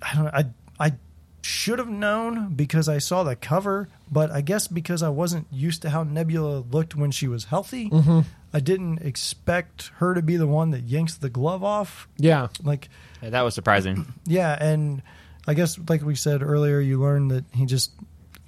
I don't know, I, I should have known because I saw the cover, but I guess because I wasn't used to how Nebula looked when she was healthy. Mm-hmm. I didn't expect her to be the one that yanks the glove off. Yeah. Like yeah, that was surprising. Yeah, and I guess like we said earlier, you learn that he just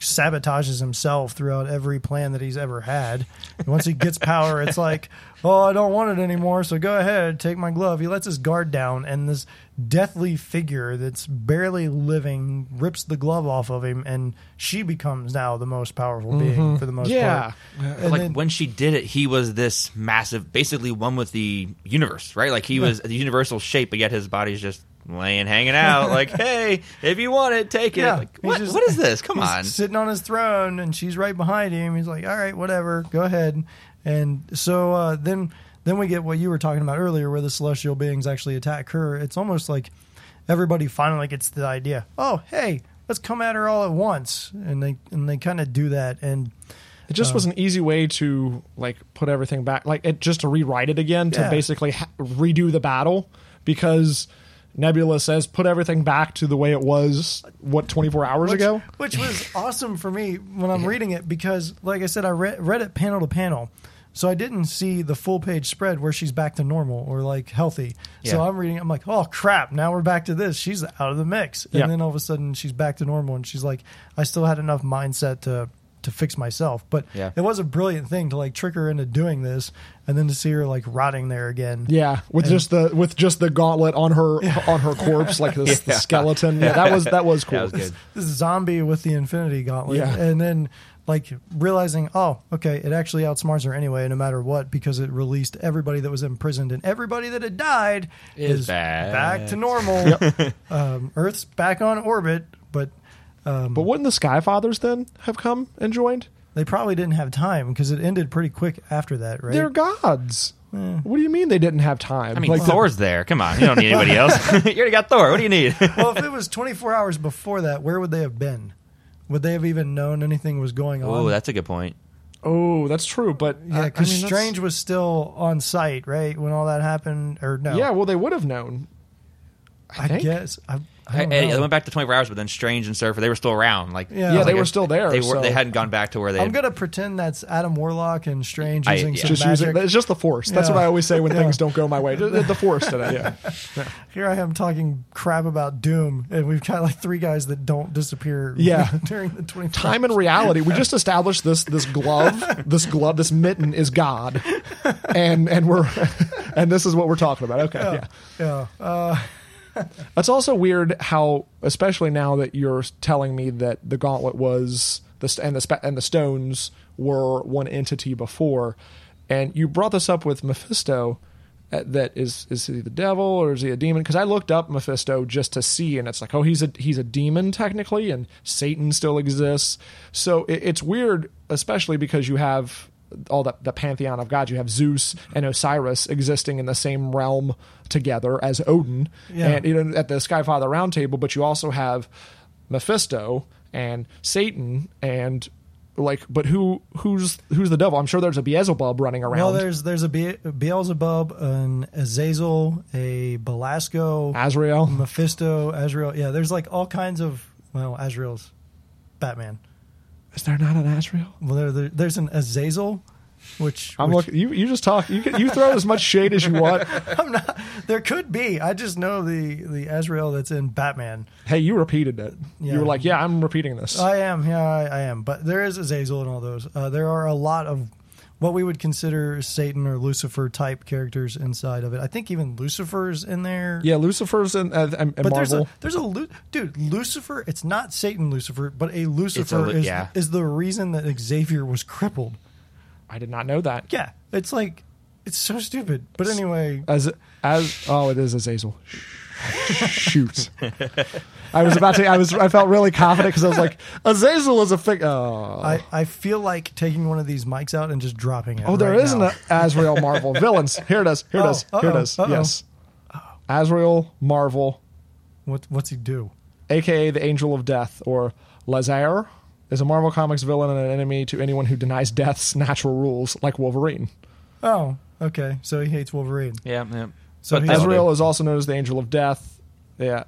sabotages himself throughout every plan that he's ever had. And once he gets power, it's like, oh, I don't want it anymore, so go ahead, take my glove. He lets his guard down, and this deathly figure that's barely living rips the glove off of him, and she becomes now the most powerful mm-hmm. being for the most yeah. part. Yeah. Like, then, when she did it, he was this massive, basically one with the universe, right? Like, he yeah. was the universal shape, but yet his body's just laying, hanging out, like, hey, if you want it, take it. Yeah, like, what, just, what is this? Come he's on. Sitting on his throne, and she's right behind him. He's like, all right, whatever, go ahead. And so uh, then then we get what you were talking about earlier, where the celestial beings actually attack her. It's almost like everybody finally gets the idea, oh, hey, let's come at her all at once. And they and they kind of do that. And it just um, was an easy way to, like, put everything back, like, it, just to rewrite it again, to yeah. basically ha- redo the battle, because Nebula says, put everything back to the way it was, what, twenty-four hours which, ago? Which was awesome for me when I'm reading it, because, like I said, I re- read it panel to panel. So I didn't see the full page spread where she's back to normal or, like, healthy. Yeah. So I'm reading, I'm like, oh, crap, now we're back to this. She's out of the mix. And yeah. then all of a sudden she's back to normal, and she's like, I still had enough mindset to to fix myself. But yeah. it was a brilliant thing to, like, trick her into doing this, and then to see her, like, rotting there again. Yeah. With and, just the, with just the gauntlet on her, yeah. on her corpse, like this yeah. the skeleton. Yeah. That was, that was cool. That was good. This, this zombie with the Infinity Gauntlet. Yeah. And then, like, realizing, oh, okay, it actually outsmarts her anyway, no matter what, because it released everybody that was imprisoned, and everybody that had died is, is back. back to normal. Yep. um, Earth's back on orbit, but Um, but wouldn't the Sky Fathers then have come and joined? They probably didn't have time, because it ended pretty quick after that, right? They're gods. Eh. What do you mean they didn't have time? I mean, like, Thor's the- there. Come on. You don't need anybody else. You already got Thor. What do you need? Well, if it was twenty-four hours before that, where would they have been? Would they have even known anything was going on? Oh, that's a good point. Oh, that's true, but yeah, because I mean, Strange was still on site, right, when all that happened, or no? Yeah, well, they would have known. I, I guess. I I, I went back to twenty-four hours, but then Strange and Surfer, they were still around. Like, yeah, yeah they like were a, still there. They, were, so. They hadn't gone back to where they. I'm going to pretend that's Adam Warlock and Strange I, using yeah. some just magic. Using, it's just the Force. Yeah. That's what I always say when yeah. things don't go my way. The Force today. Yeah. Yeah. Here I am talking crap about Doom, and we've got like three guys that don't disappear. Yeah. During the twenty-four time and reality. We just established this this glove, this glove, this mitten is God, and and we're and this is what we're talking about. Okay. Yeah. Yeah. yeah. Uh, It's also weird how, especially now that you're telling me that the gauntlet was the and the and the stones were one entity before, and you brought this up with Mephisto. That is, is he the devil or is he a demon? Because I looked up Mephisto just to see, and it's like, oh, he's a he's a demon technically, and Satan still exists. So it, it's weird, especially because you have all the, the pantheon of gods. You have Zeus and Osiris existing in the same realm together as Odin, yeah. and you know, at the Skyfather Roundtable. But you also have Mephisto and Satan, and like, but who who's who's the devil? I'm sure there's a Beelzebub running around. No, there's there's a Be- Beelzebub, an Azazel, a Belasco, Azrael, Mephisto, Azrael. Yeah, there's like all kinds of well, Azrael's Batman. Is there not an Azrael? Well, there, there, there's an Azazel, which I'm which, look, you. You just talk. You you throw as much shade as you want. I'm not. There could be. I just know the the Azrael that's in Batman. Hey, you repeated that. Yeah. You were like, yeah, I'm repeating this. I am. Yeah, I, I am. But there is Azazel and all those. Uh, there are a lot of what we would consider Satan or Lucifer type characters inside of it. I think even Lucifer's in there. Yeah, Lucifer's in, uh, in but Marvel. There's a, there's a Lu- dude, Lucifer, it's not Satan Lucifer, but a Lucifer a, is, yeah. is the reason that Xavier was crippled. I did not know that. Yeah, it's like, it's so stupid. But anyway. as as Oh, it is Azazel. Shoot. I was about to. I was. I felt really confident because I was like, Azazel is a fig. Oh. I, I feel like taking one of these mics out and just dropping it. Oh, there right isn't an Azrael Marvel villains. Here it is. Here oh, it is. Uh-oh, here it is. Uh-oh. Yes, uh-oh. Azrael Marvel. What what's he do? A K A the Angel of Death, or Lazare, is a Marvel Comics villain and an enemy to anyone who denies death's natural rules, like Wolverine. Oh, okay. So he hates Wolverine. Yeah, yeah. So Azrael is also known as the Angel of Death. Yeah.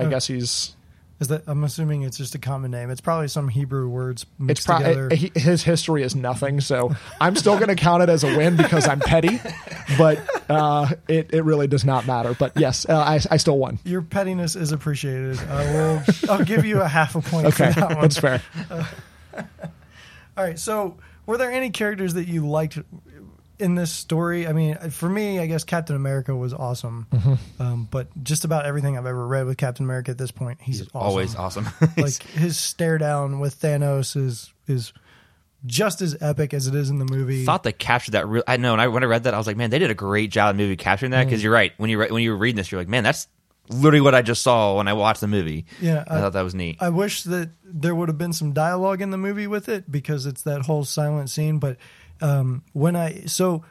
I guess he's. Is that? I'm assuming it's just a common name. It's probably some Hebrew words mixed it's pro- together. It, it, his history is nothing, so I'm still going to count it as a win because I'm petty. But uh, it it really does not matter. But yes, uh, I I still won. Your pettiness is appreciated. I will. I'll give you a half a point. Okay, for that one. That's fair. Uh, All right, so were there any characters that you liked in this story? I mean, for me, I guess Captain America was awesome. Mm-hmm. Um, but just about everything I've ever read with Captain America at this point, he's, he's awesome. Always awesome. Like, his stare down with Thanos is is just as epic as it is in the movie. I thought they captured that real. I know, and I, when I read that, I was like, man, they did a great job in the movie capturing that. Because mm. you're right, when you re- when you were reading this, you're like, man, that's literally what I just saw when I watched the movie. Yeah, I, I thought that was neat. I wish that there would have been some dialogue in the movie with it, because it's that whole silent scene, but. Um, when I so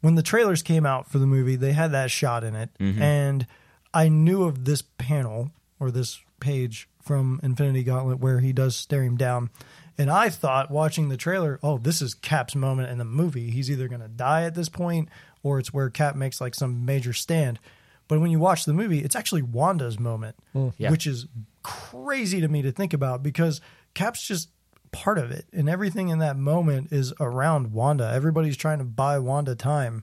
when the trailers came out for the movie, they had that shot in it, mm-hmm. and I knew of this panel or this page from Infinity Gauntlet where he does stare him down, and I thought watching the trailer, oh, this is Cap's moment in the movie. He's either going to die at this point, or it's where Cap makes like some major stand. But when you watch the movie, it's actually Wanda's moment, mm, yeah. which is crazy to me to think about, because Cap's just part of it, and everything in that moment is around Wanda. Everybody's trying to buy Wanda time,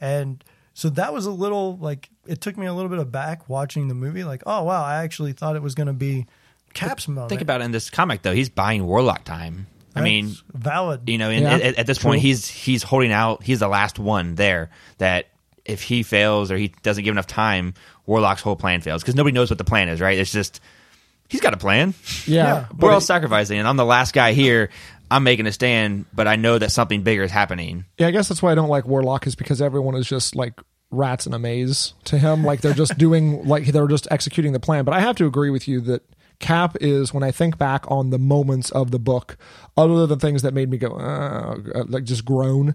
and so that was a little, like, it took me a little bit aback watching the movie, like, oh wow, I actually thought it was going to be Cap's moment. Think about it, in this comic though, he's buying Warlock time. That's I mean valid, you know, and yeah. at, at this point, True. he's he's holding out. He's the last one there that if he fails or he doesn't give enough time, Warlock's whole plan fails, because nobody knows what the plan is, right? It's just, he's got a plan. Yeah. We're all sacrificing, and I'm the last guy here. I'm making a stand, but I know that something bigger is happening. Yeah, I guess that's why I don't like Warlock, is because everyone is just like rats in a maze to him. Like, they're just doing, like, they're just executing the plan. But I have to agree with you that Cap is, when I think back on the moments of the book, other than things that made me go, uh, like just groan,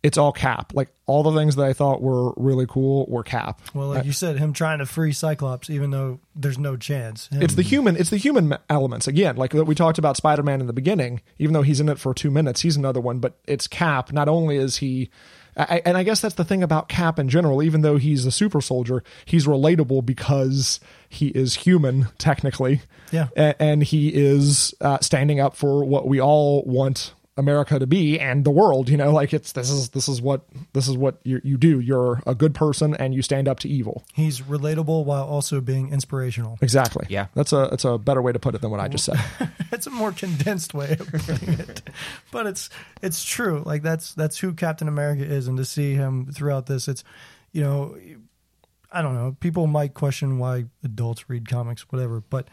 it's all Cap. Like, all the things that I thought were really cool were Cap. Well, like I, you said, him trying to free Cyclops, even though there's no chance. Him. It's the human. It's the human elements again. Like we talked about Spider-Man in the beginning, even though he's in it for two minutes, he's another one. But it's Cap. Not only is he, I, and I guess that's the thing about Cap in general. Even though he's a super soldier, he's relatable because he is human technically. Yeah, and, and he is uh, standing up for what we all want America to be, and the world, you know, like it's, this is, this is what, this is what you, you do. You're a good person and you stand up to evil. He's relatable while also being inspirational. Exactly. Yeah. That's a, that's a better way to put it than what I just said. It's a more condensed way of putting it, but it's, it's true. Like that's, that's who Captain America is. And to see him throughout this, it's, you know, I don't know. People might question why adults read comics, whatever, but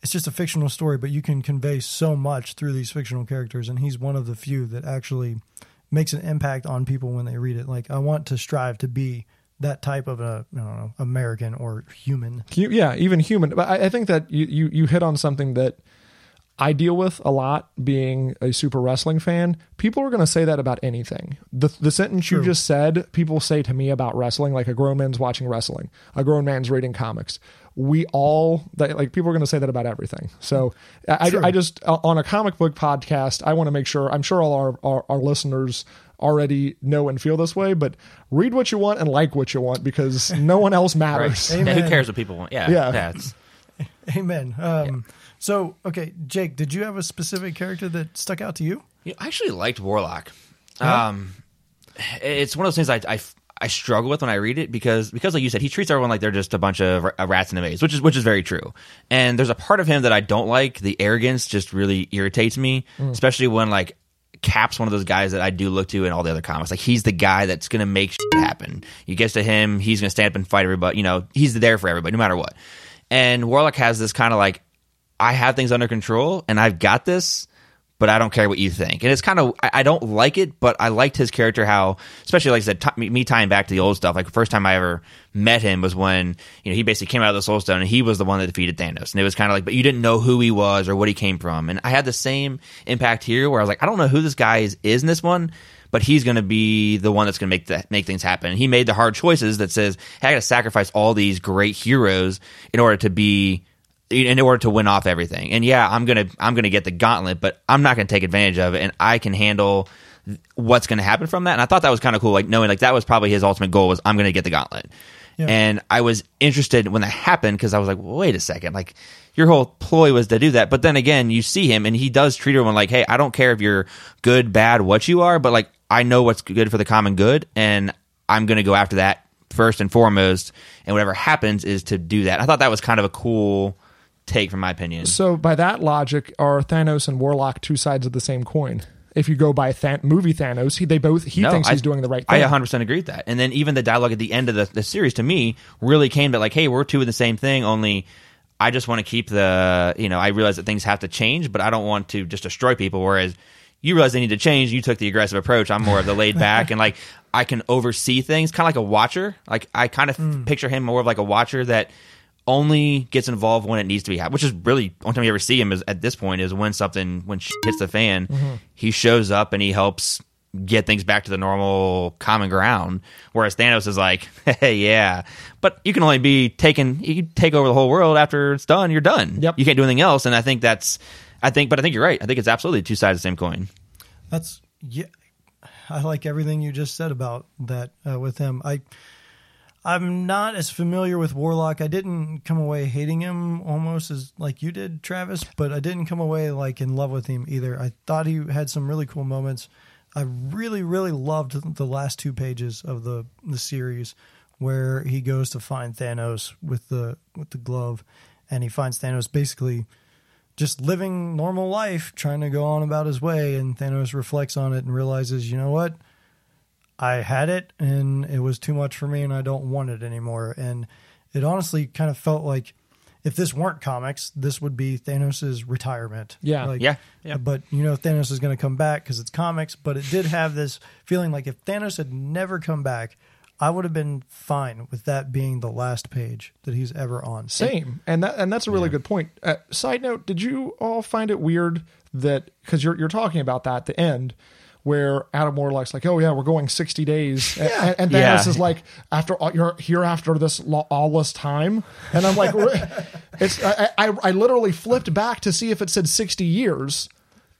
it's just a fictional story, but you can convey so much through these fictional characters, and he's one of the few that actually makes an impact on people when they read it. Like, I want to strive to be that type of a, I don't know, American or human. Yeah, even human. But I think that you, you, you hit on something that I deal with a lot, being a super wrestling fan. People are going to say that about anything. The the sentence True. you just said, people say to me about wrestling, like a grown man's watching wrestling, a grown man's reading comics. We all, like, people are going to say that about everything. So I, I, I just, on a comic book podcast, I want to make sure, I'm sure all our, our, our listeners already know and feel this way, but read what you want and like what you want, because no one else matters. Right. Yeah, who cares what people want? Yeah. yeah. yeah it's... Amen. Um, yeah. So, okay, Jake, did you have a specific character that stuck out to you? Yeah, I actually liked Warlock. Yeah. Um, it's one of those things I, I, I struggle with when I read it, because, because like you said, he treats everyone like they're just a bunch of rats in a maze, which is which is very true. And there's a part of him that I don't like. The arrogance just really irritates me, mm. especially when, like, Cap's one of those guys that I do look to in all the other comics. Like, he's the guy that's going to make shit happen. You get to him, he's going to stand up and fight everybody. You know, he's there for everybody, no matter what. And Warlock has this kind of like, I have things under control and I've got this, but I don't care what you think. And it's kind of, I, I don't like it, but I liked his character, how, especially like I said, t- me tying back to the old stuff, like the first time I ever met him was when, you know, he basically came out of the Soul Stone and he was the one that defeated Thanos. And it was kind of like, but you didn't know who he was or what he came from. And I had the same impact here where I was like, I don't know who this guy is, is in this one, but he's going to be the one that's going to make that make things happen. And he made the hard choices that says, hey, I got to sacrifice all these great heroes in order to be, in order to win off everything. And yeah, I'm going to I'm going to get the gauntlet, but I'm not going to take advantage of it, and I can handle what's going to happen from that. And I thought that was kind of cool, like knowing like that was probably his ultimate goal, was I'm going to get the gauntlet. Yeah. And I was interested when that happened, because I was like, well, wait a second, like your whole ploy was to do that. But then again, you see him and he does treat everyone like, hey, I don't care if you're good, bad, what you are, but like I know what's good for the common good, and I'm going to go after that first and foremost, and whatever happens is to do that. I thought that was kind of a cool take, from my opinion. So by that logic, are Thanos and Warlock two sides of the same coin? If you go by Than- movie Thanos, he, they both he no, thinks I, he's doing the right thing. I one hundred percent agree with that. And then even the dialogue at the end of the, the series, to me, really came to like, hey, we're two of the same thing, only I just want to keep the, you know, I realize that things have to change, but I don't want to just destroy people, whereas you realize they need to change, you took the aggressive approach, I'm more of the laid back, and like, I can oversee things, kind of like a watcher. Like, I kind of mm. picture him more of like a watcher that only gets involved when it needs to be happened, which is really the only time you ever see him is at this point is when something, when shit hits the fan, mm-hmm. he shows up and he helps get things back to the normal common ground, whereas Thanos is like, hey, yeah, but you can only be taken, you can take over the whole world after it's done, you're done. Yep. You can't do anything else, and I think that's, I think, but I think you're right. I think it's absolutely two sides of the same coin. That's, yeah, I like everything you just said about that uh, with him. I, I'm not as familiar with Warlock. I didn't come away hating him almost as like you did, Travis, but I didn't come away like in love with him either. I thought he had some really cool moments. I really, really loved the last two pages of the, the series where he goes to find Thanos with the with the glove, and he finds Thanos basically just living normal life, trying to go on about his way, and Thanos reflects on it and realizes, you know what? I had it, and it was too much for me, and I don't want it anymore. And it honestly kind of felt like if this weren't comics, this would be Thanos' retirement. Yeah. Like, yeah, yeah. But you know Thanos is going to come back because it's comics, but it did have this feeling like if Thanos had never come back, I would have been fine with that being the last page that he's ever on. Same. And that and that's a really yeah. good point. Uh, side note, did you all find it weird that, because you're, you're talking about that at the end, where Adam Warlock's like, oh yeah, we're going sixty days. Yeah. And, and Thanos yeah. is like, after all, you're here after this lo- all this time. And I'm like, it's I, I, I literally flipped back to see if it said sixty years.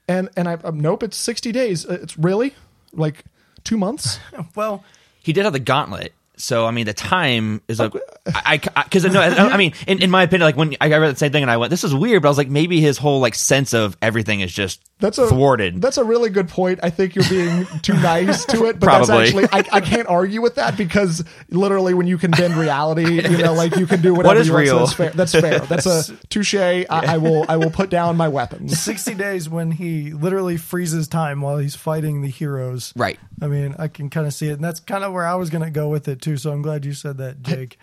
And, and I, I'm, nope, it's sixty days. It's really like two months. Well, he did have the gauntlet, so I mean the time is like I because I, I, no, I, I mean in, in my opinion, like when I read the same thing and I went, this is weird, but I was like, maybe his whole like sense of everything is just that's a, thwarted. That's a really good point. I think you're being too nice to it, but probably. That's actually I, I can't argue with that because literally when you can bend reality, you know, like you can do whatever what is you real? want. So that's fair. That's fair. That's a touche. I, I will I will put down my weapons. Sixty days when he literally freezes time while he's fighting the heroes. Right. I mean, I can kind of see it, and that's kind of where I was going to go with it too. So I'm glad you said that, Jake.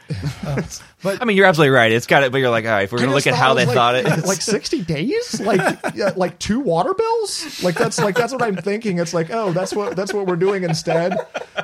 Uh, but I mean, you're absolutely right. It's got it, but you're like, all right, if we're going to look at how they like, thought it, it's... like sixty days, like yeah, like two water bills, like that's like that's what I'm thinking. It's like, oh, that's what that's what we're doing instead.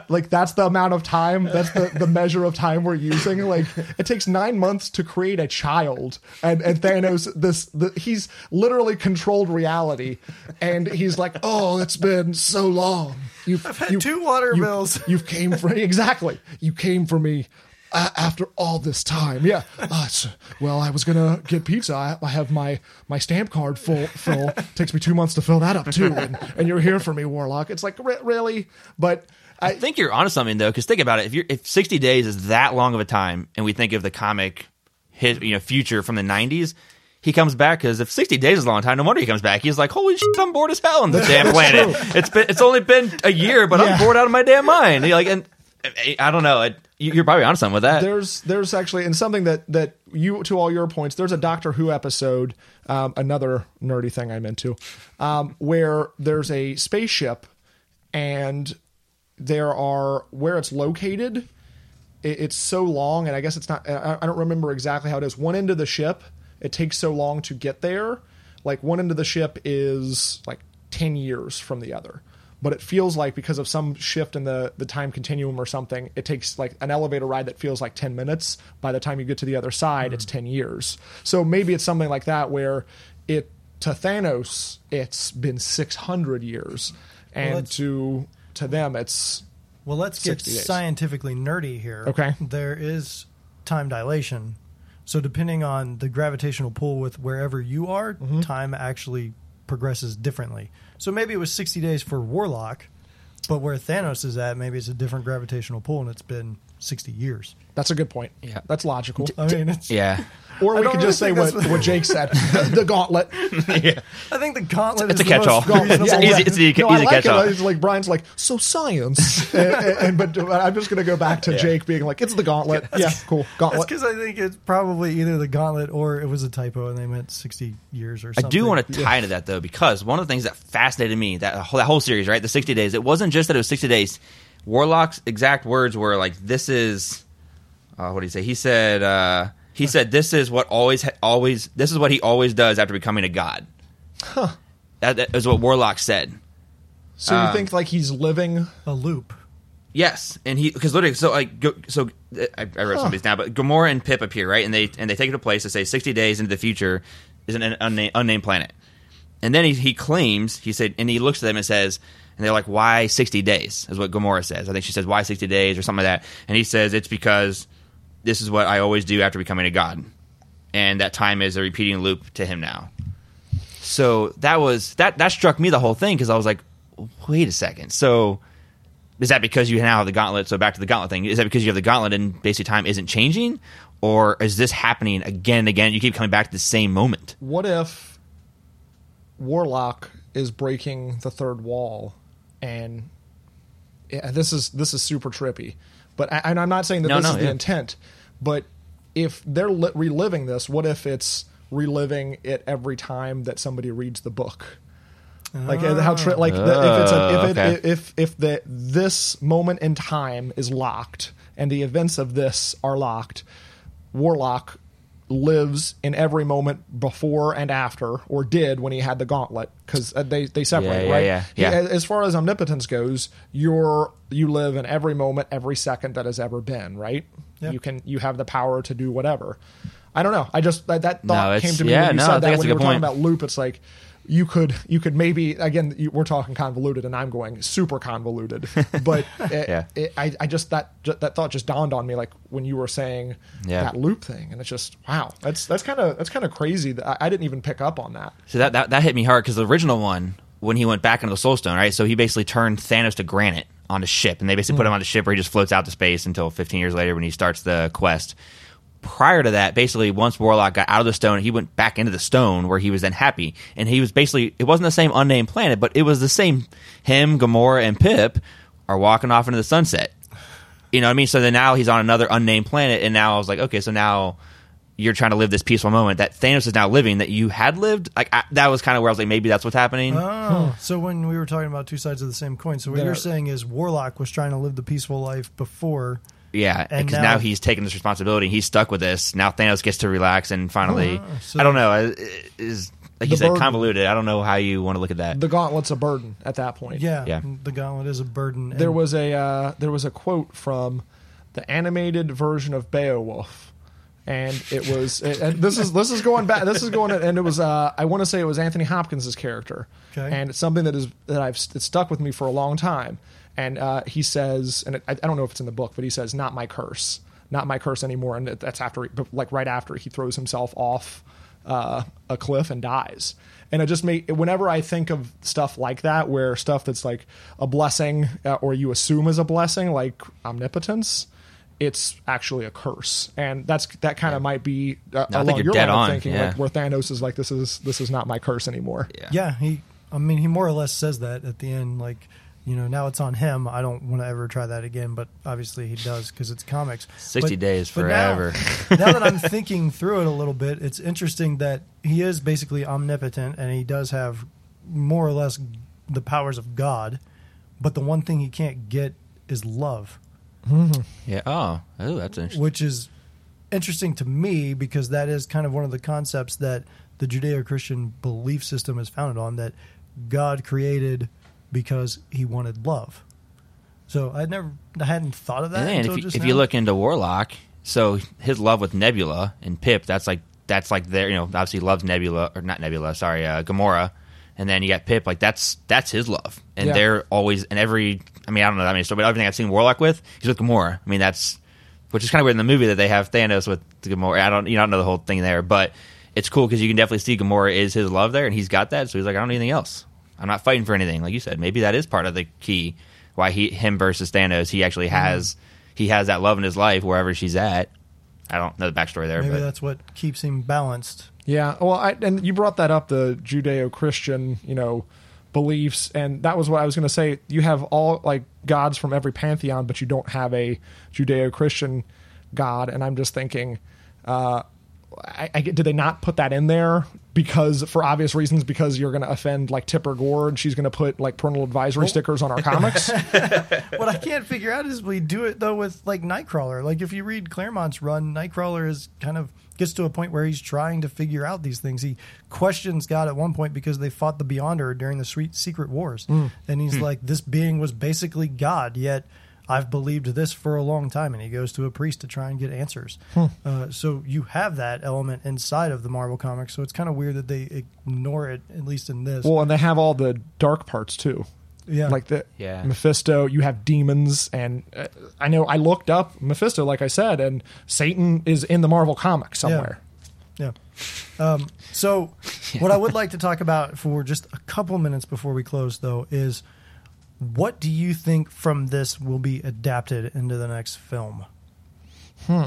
Like that's the amount of time. That's the, the measure of time we're using. Like it takes nine months to create a child, and and Thanos, this the, he's literally controlled reality, and he's like, oh, it's been so long. You've, I've had you, two water you, bills. You've came for exactly. You came for me uh, after all this time. Yeah. Uh, so, well, I was gonna get pizza. I, I have my, my stamp card full. Full. Takes me two months to fill that up too. And, and you're here for me, Warlock. It's like re- really, but I, I think you're onto something though. Because think about it. If you're if sixty days is that long of a time, and we think of the comic, his you know future from the nineties. He comes back because if sixty days is a long time, no wonder he comes back. He's like, holy shit, I'm bored as hell on the damn planet. It's been, it's only been a year, but yeah. I'm bored out of my damn mind. And like, and I don't know. It, you're probably on something with that. There's there's actually, and something that, that you, to all your points, there's a Doctor Who episode, um, another nerdy thing I'm into, um, where there's a spaceship and there are, where it's located, it, it's so long, and I guess it's not, I, I don't remember exactly how it is, one end of the ship, it takes so long to get there. Like one end of the ship is like ten years from the other. But it feels like because of some shift in the, the time continuum or something, it takes like an elevator ride that feels like ten minutes. By the time you get to the other side, mm-hmm. it's ten years. So maybe it's something like that where it to Thanos, it's been six hundred years. And well, to to them, it's Well, let's get days. scientifically nerdy here. Okay. There is time dilation. So depending on the gravitational pull with wherever you are, mm-hmm. time actually progresses differently. So maybe it was sixty days for Warlock, but where Thanos is at, maybe it's a different gravitational pull, and it's been sixty years. That's a good point. Yeah, that's logical. I mean, it's, yeah. Or we could really just say what, what Jake said, the gauntlet. Yeah. I think the gauntlet it's is a catch all. It's an easy, it's a, no, easy like catch all. It. It's like Brian's like, so science. and, and but I'm just going to go back to yeah. Jake being like, it's the gauntlet. That's, yeah, cool. Gauntlet. That's because I think it's probably either the gauntlet or it was a typo and they meant sixty years or something. I do want to tie yeah. into that though, because one of the things that fascinated me, that whole, that whole series, right? The sixty days, it wasn't just that it was sixty days. Warlock's exact words were like, this is, uh, what did he say? He said, uh, He said, "This is what always, ha- always. This is what he always does after becoming a god." Huh. That, that is what Warlock said. So you um, think like he's living a loop? Yes, and he because literally, so like, go, so I, I read huh. some of these now, but Gamora and Pip appear right, and they and they take it to a place to say sixty days into the future is an unnamed, unnamed planet, and then he he claims he said, and he looks at them and says. And they're like, "Why sixty days?" Is what Gamora says. I think she says, "Why sixty days?" or something like that. And he says, "It's because." This is what I always do after becoming a god. And that time is a repeating loop to him now. So that was that that struck me the whole thing because I was like, wait a second. So is that because you now have the gauntlet? So back to the gauntlet thing. Is that because you have the gauntlet and basically time isn't changing? Or is this happening again and again? You keep coming back to the same moment. What if Warlock is breaking the third wall? And yeah, this is this is super trippy. But I, and I'm not saying that no, this no, is the yeah. intent, but if they're li- reliving this, what if it's reliving it every time that somebody reads the book? Like oh. how tri- like oh, the, if it's a, if okay. it, if if the this moment in time is locked and the events of this are locked, Warlock lives in every moment before and after, or did when he had the gauntlet, because they they separate, yeah, yeah, right? Yeah, yeah. He, as far as omnipotence goes, you're you live in every moment, every second that has ever been, right? Yep. You can you have the power to do whatever. I don't know. I just that, that thought no, came to me yeah, when you no, said that when you were talking about loop. It's like you could you could maybe again you, we're talking convoluted, and I'm going super convoluted. But it, yeah. it, I I just that that thought just dawned on me like when you were saying yeah. that loop thing, and it's just wow, that's that's kind of that's kind of crazy. That I, I didn't even pick up on that. So that that, that hit me hard because the original one when he went back into the Soul Stone, right? So he basically turned Thanos to granite on a ship, and they basically mm. put him on a ship where he just floats out to space until fifteen years later when he starts the quest. Prior to that, basically, once Warlock got out of the stone, he went back into the stone where he was then happy, and he was basically, it wasn't the same unnamed planet, but it was the same, him, Gamora, and Pip are walking off into the sunset. You know what I mean? So then now he's on another unnamed planet, and now I was like, okay, so now you're trying to live this peaceful moment that Thanos is now living that you had lived. Like I, that was kind of where I was like, maybe that's what's happening. Oh, so when we were talking about two sides of the same coin, so what yeah. you're saying is Warlock was trying to live the peaceful life before. Yeah, because now, now he's taking this responsibility. He's stuck with this. Now Thanos gets to relax and finally, uh, so I don't know, is like you said, burden. Convoluted. I don't know how you want to look at that. The gauntlet's a burden at that point. Yeah, yeah. The gauntlet is a burden. There and- was a uh, there was a quote from the animated version of Beowulf, and it was it, and this is this is going back. This is going and it was uh, I want to say it was Anthony Hopkins' character, okay. and it's something that is that I've it's stuck with me for a long time. And uh, he says, and it, I don't know if it's in the book, but he says, "Not my curse, not my curse anymore." And that's after, like, right after he throws himself off uh, a cliff and dies. And it just made whenever I think of stuff like that, where stuff that's like a blessing uh, or you assume is a blessing, like omnipotence, it's actually a curse. And that's that kind of yeah. might be uh, no, along your line of thinking, yeah. like, where Thanos is like, "This is this is not my curse anymore." Yeah. yeah, he. I mean, he more or less says that at the end, like. You know, now it's on him. I don't want to ever try that again, but obviously he does because it's comics. sixty but, days forever. Now, now that I'm thinking through it a little bit, it's interesting that he is basically omnipotent and he does have more or less the powers of God, but the one thing he can't get is love. Mm-hmm. Yeah. Oh, Ooh, that's interesting. Which is interesting to me because that is kind of one of the concepts that the Judeo-Christian belief system is founded on, that God created because he wanted love. So I never, I hadn't thought of that. And until if you, just if now. you look into Warlock, so his love with Nebula and Pip, that's like that's like their, you know, obviously loves Nebula or not Nebula, sorry, uh, Gamora, and then you got Pip, like that's that's his love, and yeah. they're always and every, I mean I don't know that many stories, but everything I've seen Warlock with, he's with Gamora. I mean that's, which is kind of weird in the movie that they have Thanos with Gamora. I don't, you know, I don't know the whole thing there, but it's cool because you can definitely see Gamora is his love there, and he's got that, so he's like I don't need anything else. I'm not fighting for anything, like you said. Maybe that is part of the key why he him versus Thanos. He actually has he has that love in his life wherever she's at. I don't know the backstory there. Maybe but. That's what keeps him balanced. Yeah. Well, I, and you brought that up, the Judeo-Christian, you know, beliefs, and that was what I was going to say. You have all, like, gods from every pantheon, but you don't have a Judeo-Christian god. And I'm just thinking, uh, I, I get, did they not put that in there because, for obvious reasons, because you're going to offend, like, Tipper Gore, and she's going to put, like, parental advisory well, stickers on our comics? What I can't figure out is we do it, though, with, like, Nightcrawler. Like, if you read Claremont's run, Nightcrawler is kind of gets to a point where he's trying to figure out these things. He questions God at one point because they fought the Beyonder during the Sweet Secret Wars. Mm. And he's mm. like, this being was basically God, yet I've believed this for a long time. And he goes to a priest to try and get answers. Hmm. Uh, so you have that element inside of the Marvel comics. So it's kind of weird that they ignore it, at least in this. Well, and they have all the dark parts too. Yeah. Like the yeah. Mephisto, you have demons. And uh, I know I looked up Mephisto, like I said, and Satan is in the Marvel comics somewhere. Yeah. yeah. Um, so what I would like to talk about for just a couple minutes before we close, though, is what do you think from this will be adapted into the next film? Hmm.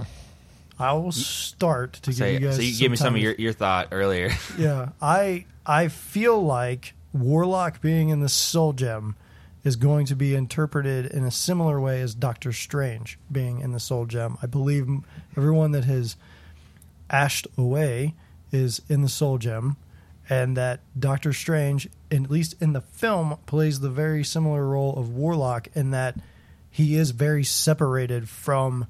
I will start to give so, you guys. So you gave me some of your, your thought earlier. Yeah, I I feel like Warlock being in the Soul Gem is going to be interpreted in a similar way as Doctor Strange being in the Soul Gem. I believe everyone that has ashed away is in the Soul Gem, and that Doctor Strange, at least in the film, plays the very similar role of Warlock in that he is very separated from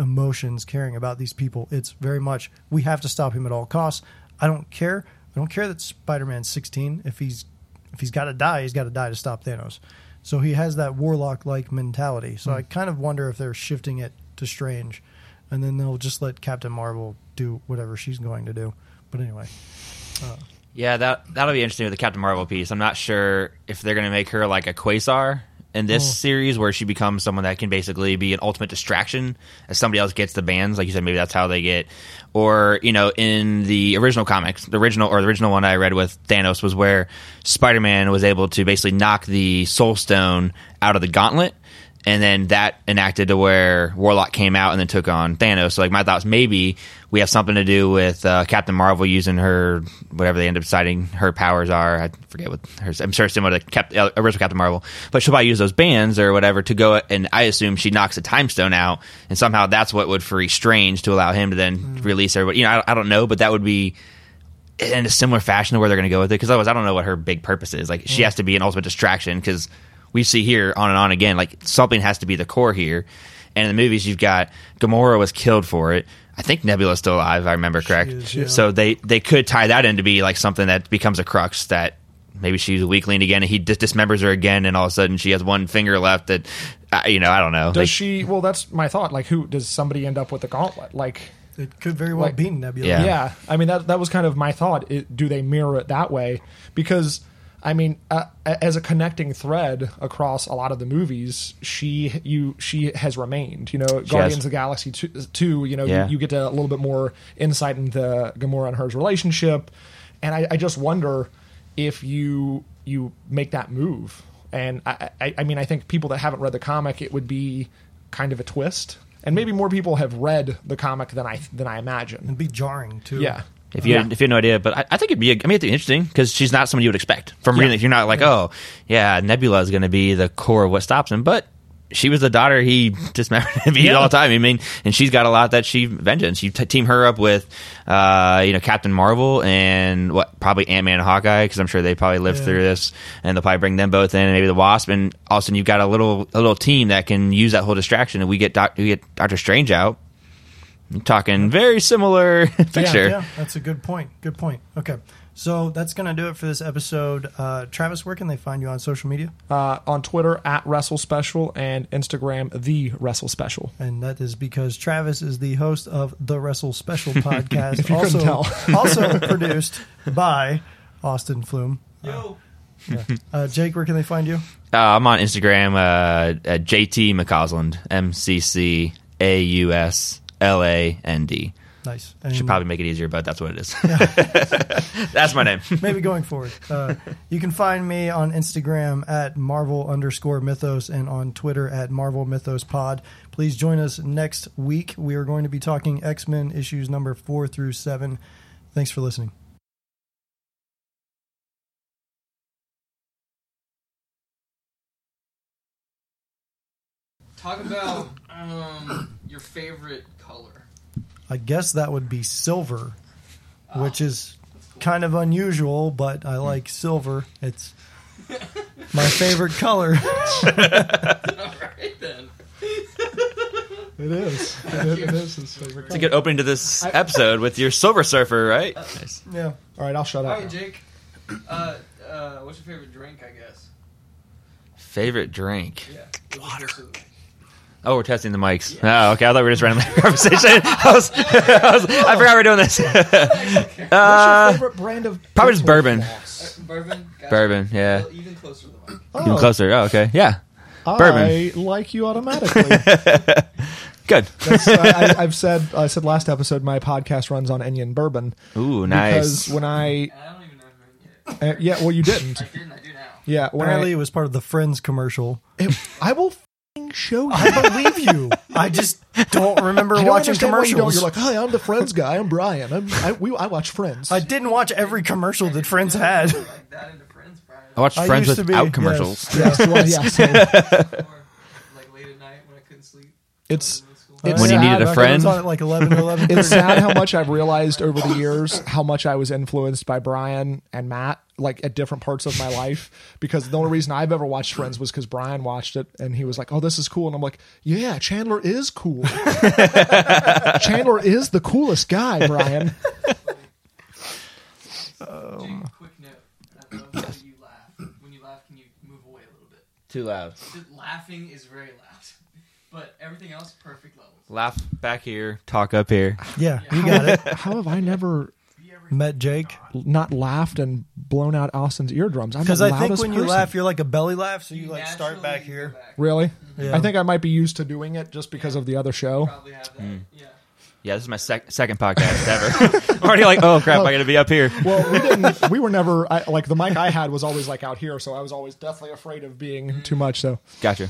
emotions, caring about these people. It's very much, we have to stop him at all costs. I don't care. I don't care that Spider-Man's sixteen. If he's if he's got to die, he's got to die to stop Thanos. So he has that Warlock-like mentality. So mm. I kind of wonder if they're shifting it to Strange, and then they'll just let Captain Marvel do whatever she's going to do. But anyway. Uh, Yeah, that, that'll be interesting with the Captain Marvel piece. I'm not sure if they're going to make her like a Quasar in this oh. series where she becomes someone that can basically be an ultimate distraction as somebody else gets the bands. Like you said, maybe that's how they get. Or, you know, in the original comics, the original or the original one I read with Thanos was where Spider-Man was able to basically knock the Soul Stone out of the gauntlet. And then that enacted to where Warlock came out and then took on Thanos. So, like, my thoughts, maybe we have something to do with uh, Captain Marvel using her, whatever they end up deciding her powers are. I forget what her, I'm sure it's similar to Cap, uh, original Captain Marvel. But she'll probably use those bands or whatever to go, and I assume she knocks the Time Stone out. And somehow that's what would free Strange to allow him to then mm. release everybody. You know, I, I don't know, but that would be in a similar fashion to where they're going to go with it. Because otherwise, I don't know what her big purpose is. Like, mm. she has to be an ultimate distraction because we see here on and on again, like something has to be the core here. And in the movies, you've got Gamora was killed for it. I think Nebula's still alive, if I remember correct. Is, yeah. So they, they could tie that in to be like something that becomes a crux that maybe she's a weakling again and he dis- dismembers her again. And all of a sudden she has one finger left that, uh, you know, I don't know. Does like, she, well, that's my thought. Like, who does somebody end up with the gauntlet? Like, it could very well like, be Nebula. Yeah. yeah. I mean, that, that was kind of my thought. It, do they mirror it that way? Because, I mean, uh, as a connecting thread across a lot of the movies, she you she has remained. You know, Guardians yes. of the Galaxy two, you know, yeah. you, you get a little bit more insight into Gamora and her relationship. And I, I just wonder if you you make that move. And, I, I, I mean, I think people that haven't read the comic, it would be kind of a twist. And maybe more people have read the comic than I than I imagine. It'd be jarring, too. Yeah. If you, yeah. had, if you had no idea, but I, I think it'd be, I mean, it'd be interesting because she's not someone you would expect from yeah. reading. If you're not like, yeah. oh, yeah, Nebula is going to be the core of what stops him, but she was the daughter he dismembered yeah. all the time. I mean, and she's got a lot that she vengeance. You t- team her up with, uh, you know, Captain Marvel and what probably Ant-Man and Hawkeye, because I'm sure they probably lived yeah. through this, and they'll probably bring them both in, and maybe the Wasp, and all of a sudden you've got a little a little team that can use that whole distraction, and we get doc- we get Doctor Strange out. I'm talking very similar picture. Yeah, yeah, that's a good point. Good point. Okay. So that's going to do it for this episode. Uh, Travis, where can they find you on social media? Uh, on Twitter, at WrestleSpecial, and Instagram, The WrestleSpecial. And that is because Travis is the host of The WrestleSpecial podcast. If you also, couldn't tell. Also produced by Austin Flume. Yo. Uh, yeah. uh, Jake, where can they find you? Uh, I'm on Instagram, uh, at J T McCausland, M C C A U S L A N D. Nice. And should probably make it easier, but that's what it is. Yeah. That's my name. Maybe going forward. Uh, you can find me on Instagram at Marvel underscore Mythos and on Twitter at Marvel Mythos Pod. Please join us next week. We are going to be talking X-Men issues number four through seven. Thanks for listening. Talk about um, your favorite color. I guess that would be silver, oh, which is cool. Kind of unusual, but I like silver. It's my favorite color. All right, then. It is. It, it is his favorite color. It's a good opening to this episode with your Silver Surfer, right? Uh, nice. Yeah. All right, I'll shut up. All right, Jake. Uh, uh, what's your favorite drink, I guess? Favorite drink? Yeah. Water. Oh, we're testing the mics. Yeah. Oh, okay. I thought we were just randomly having a conversation. I, was, I, was, I forgot we were doing this. uh, What's your favorite brand of... Probably just bourbon. Uh, bourbon? Gotcha. Bourbon, yeah. Well, even closer to the mic. Oh. Even closer. Oh, okay. Yeah. Bourbon. I like you automatically. Good. That's, I, I, I've said I said last episode my podcast runs on Enion bourbon. Ooh, nice. Because when I... I don't even know if I uh, yeah, well, you didn't. I didn't. I do now. Yeah. Apparently I, it was part of the Friends commercial. It, I will... show you. I believe you. I just don't remember you watching don't commercials. You don't. You're like, hi, I'm the Friends guy. I'm Brian. I'm, I, we, I watch Friends. I didn't watch every commercial that Friends had. I watched I Friends without be, commercials. Yes, yes, well, yeah, so. Like late at night when I couldn't sleep. It's it's when sad, you needed a friend. It like eleven, eleven It's sad how much I've realized over the years how much I was influenced by Brian and Matt, like at different parts of my life, because the only reason I've ever watched Friends was because Brian watched it and he was like, oh, this is cool. And I'm like, yeah, Chandler is cool. Chandler is the coolest guy, Brian. Um, quick note. I love how you laugh. When you laugh, can you move away a little bit? Too loud. Laughing is very loud. But everything else, perfect levels. Laugh back here, talk up here. Yeah, yeah. You got it. How have I never met Jake? Not laughed and blown out Austin's eardrums. I'm the loudest person. Because I think when you laugh, you're like a belly laugh, so you like start back here. Back. Really? Yeah. I think I might be used to doing it just because yeah. of the other show. Probably have that. Mm. Yeah. Yeah, this is my sec- second podcast ever. I'm already like, oh, crap, well, I got to be up here. Well, we didn't. We were never, I, like, the mic I had was always, like, out here, so I was always definitely afraid of being mm. too much, so. Gotcha.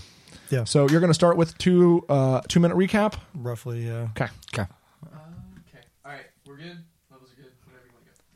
Yeah. So you're going to start with two uh, two minute recap? Roughly, yeah. Okay. Okay. Uh, okay. All right, we're good.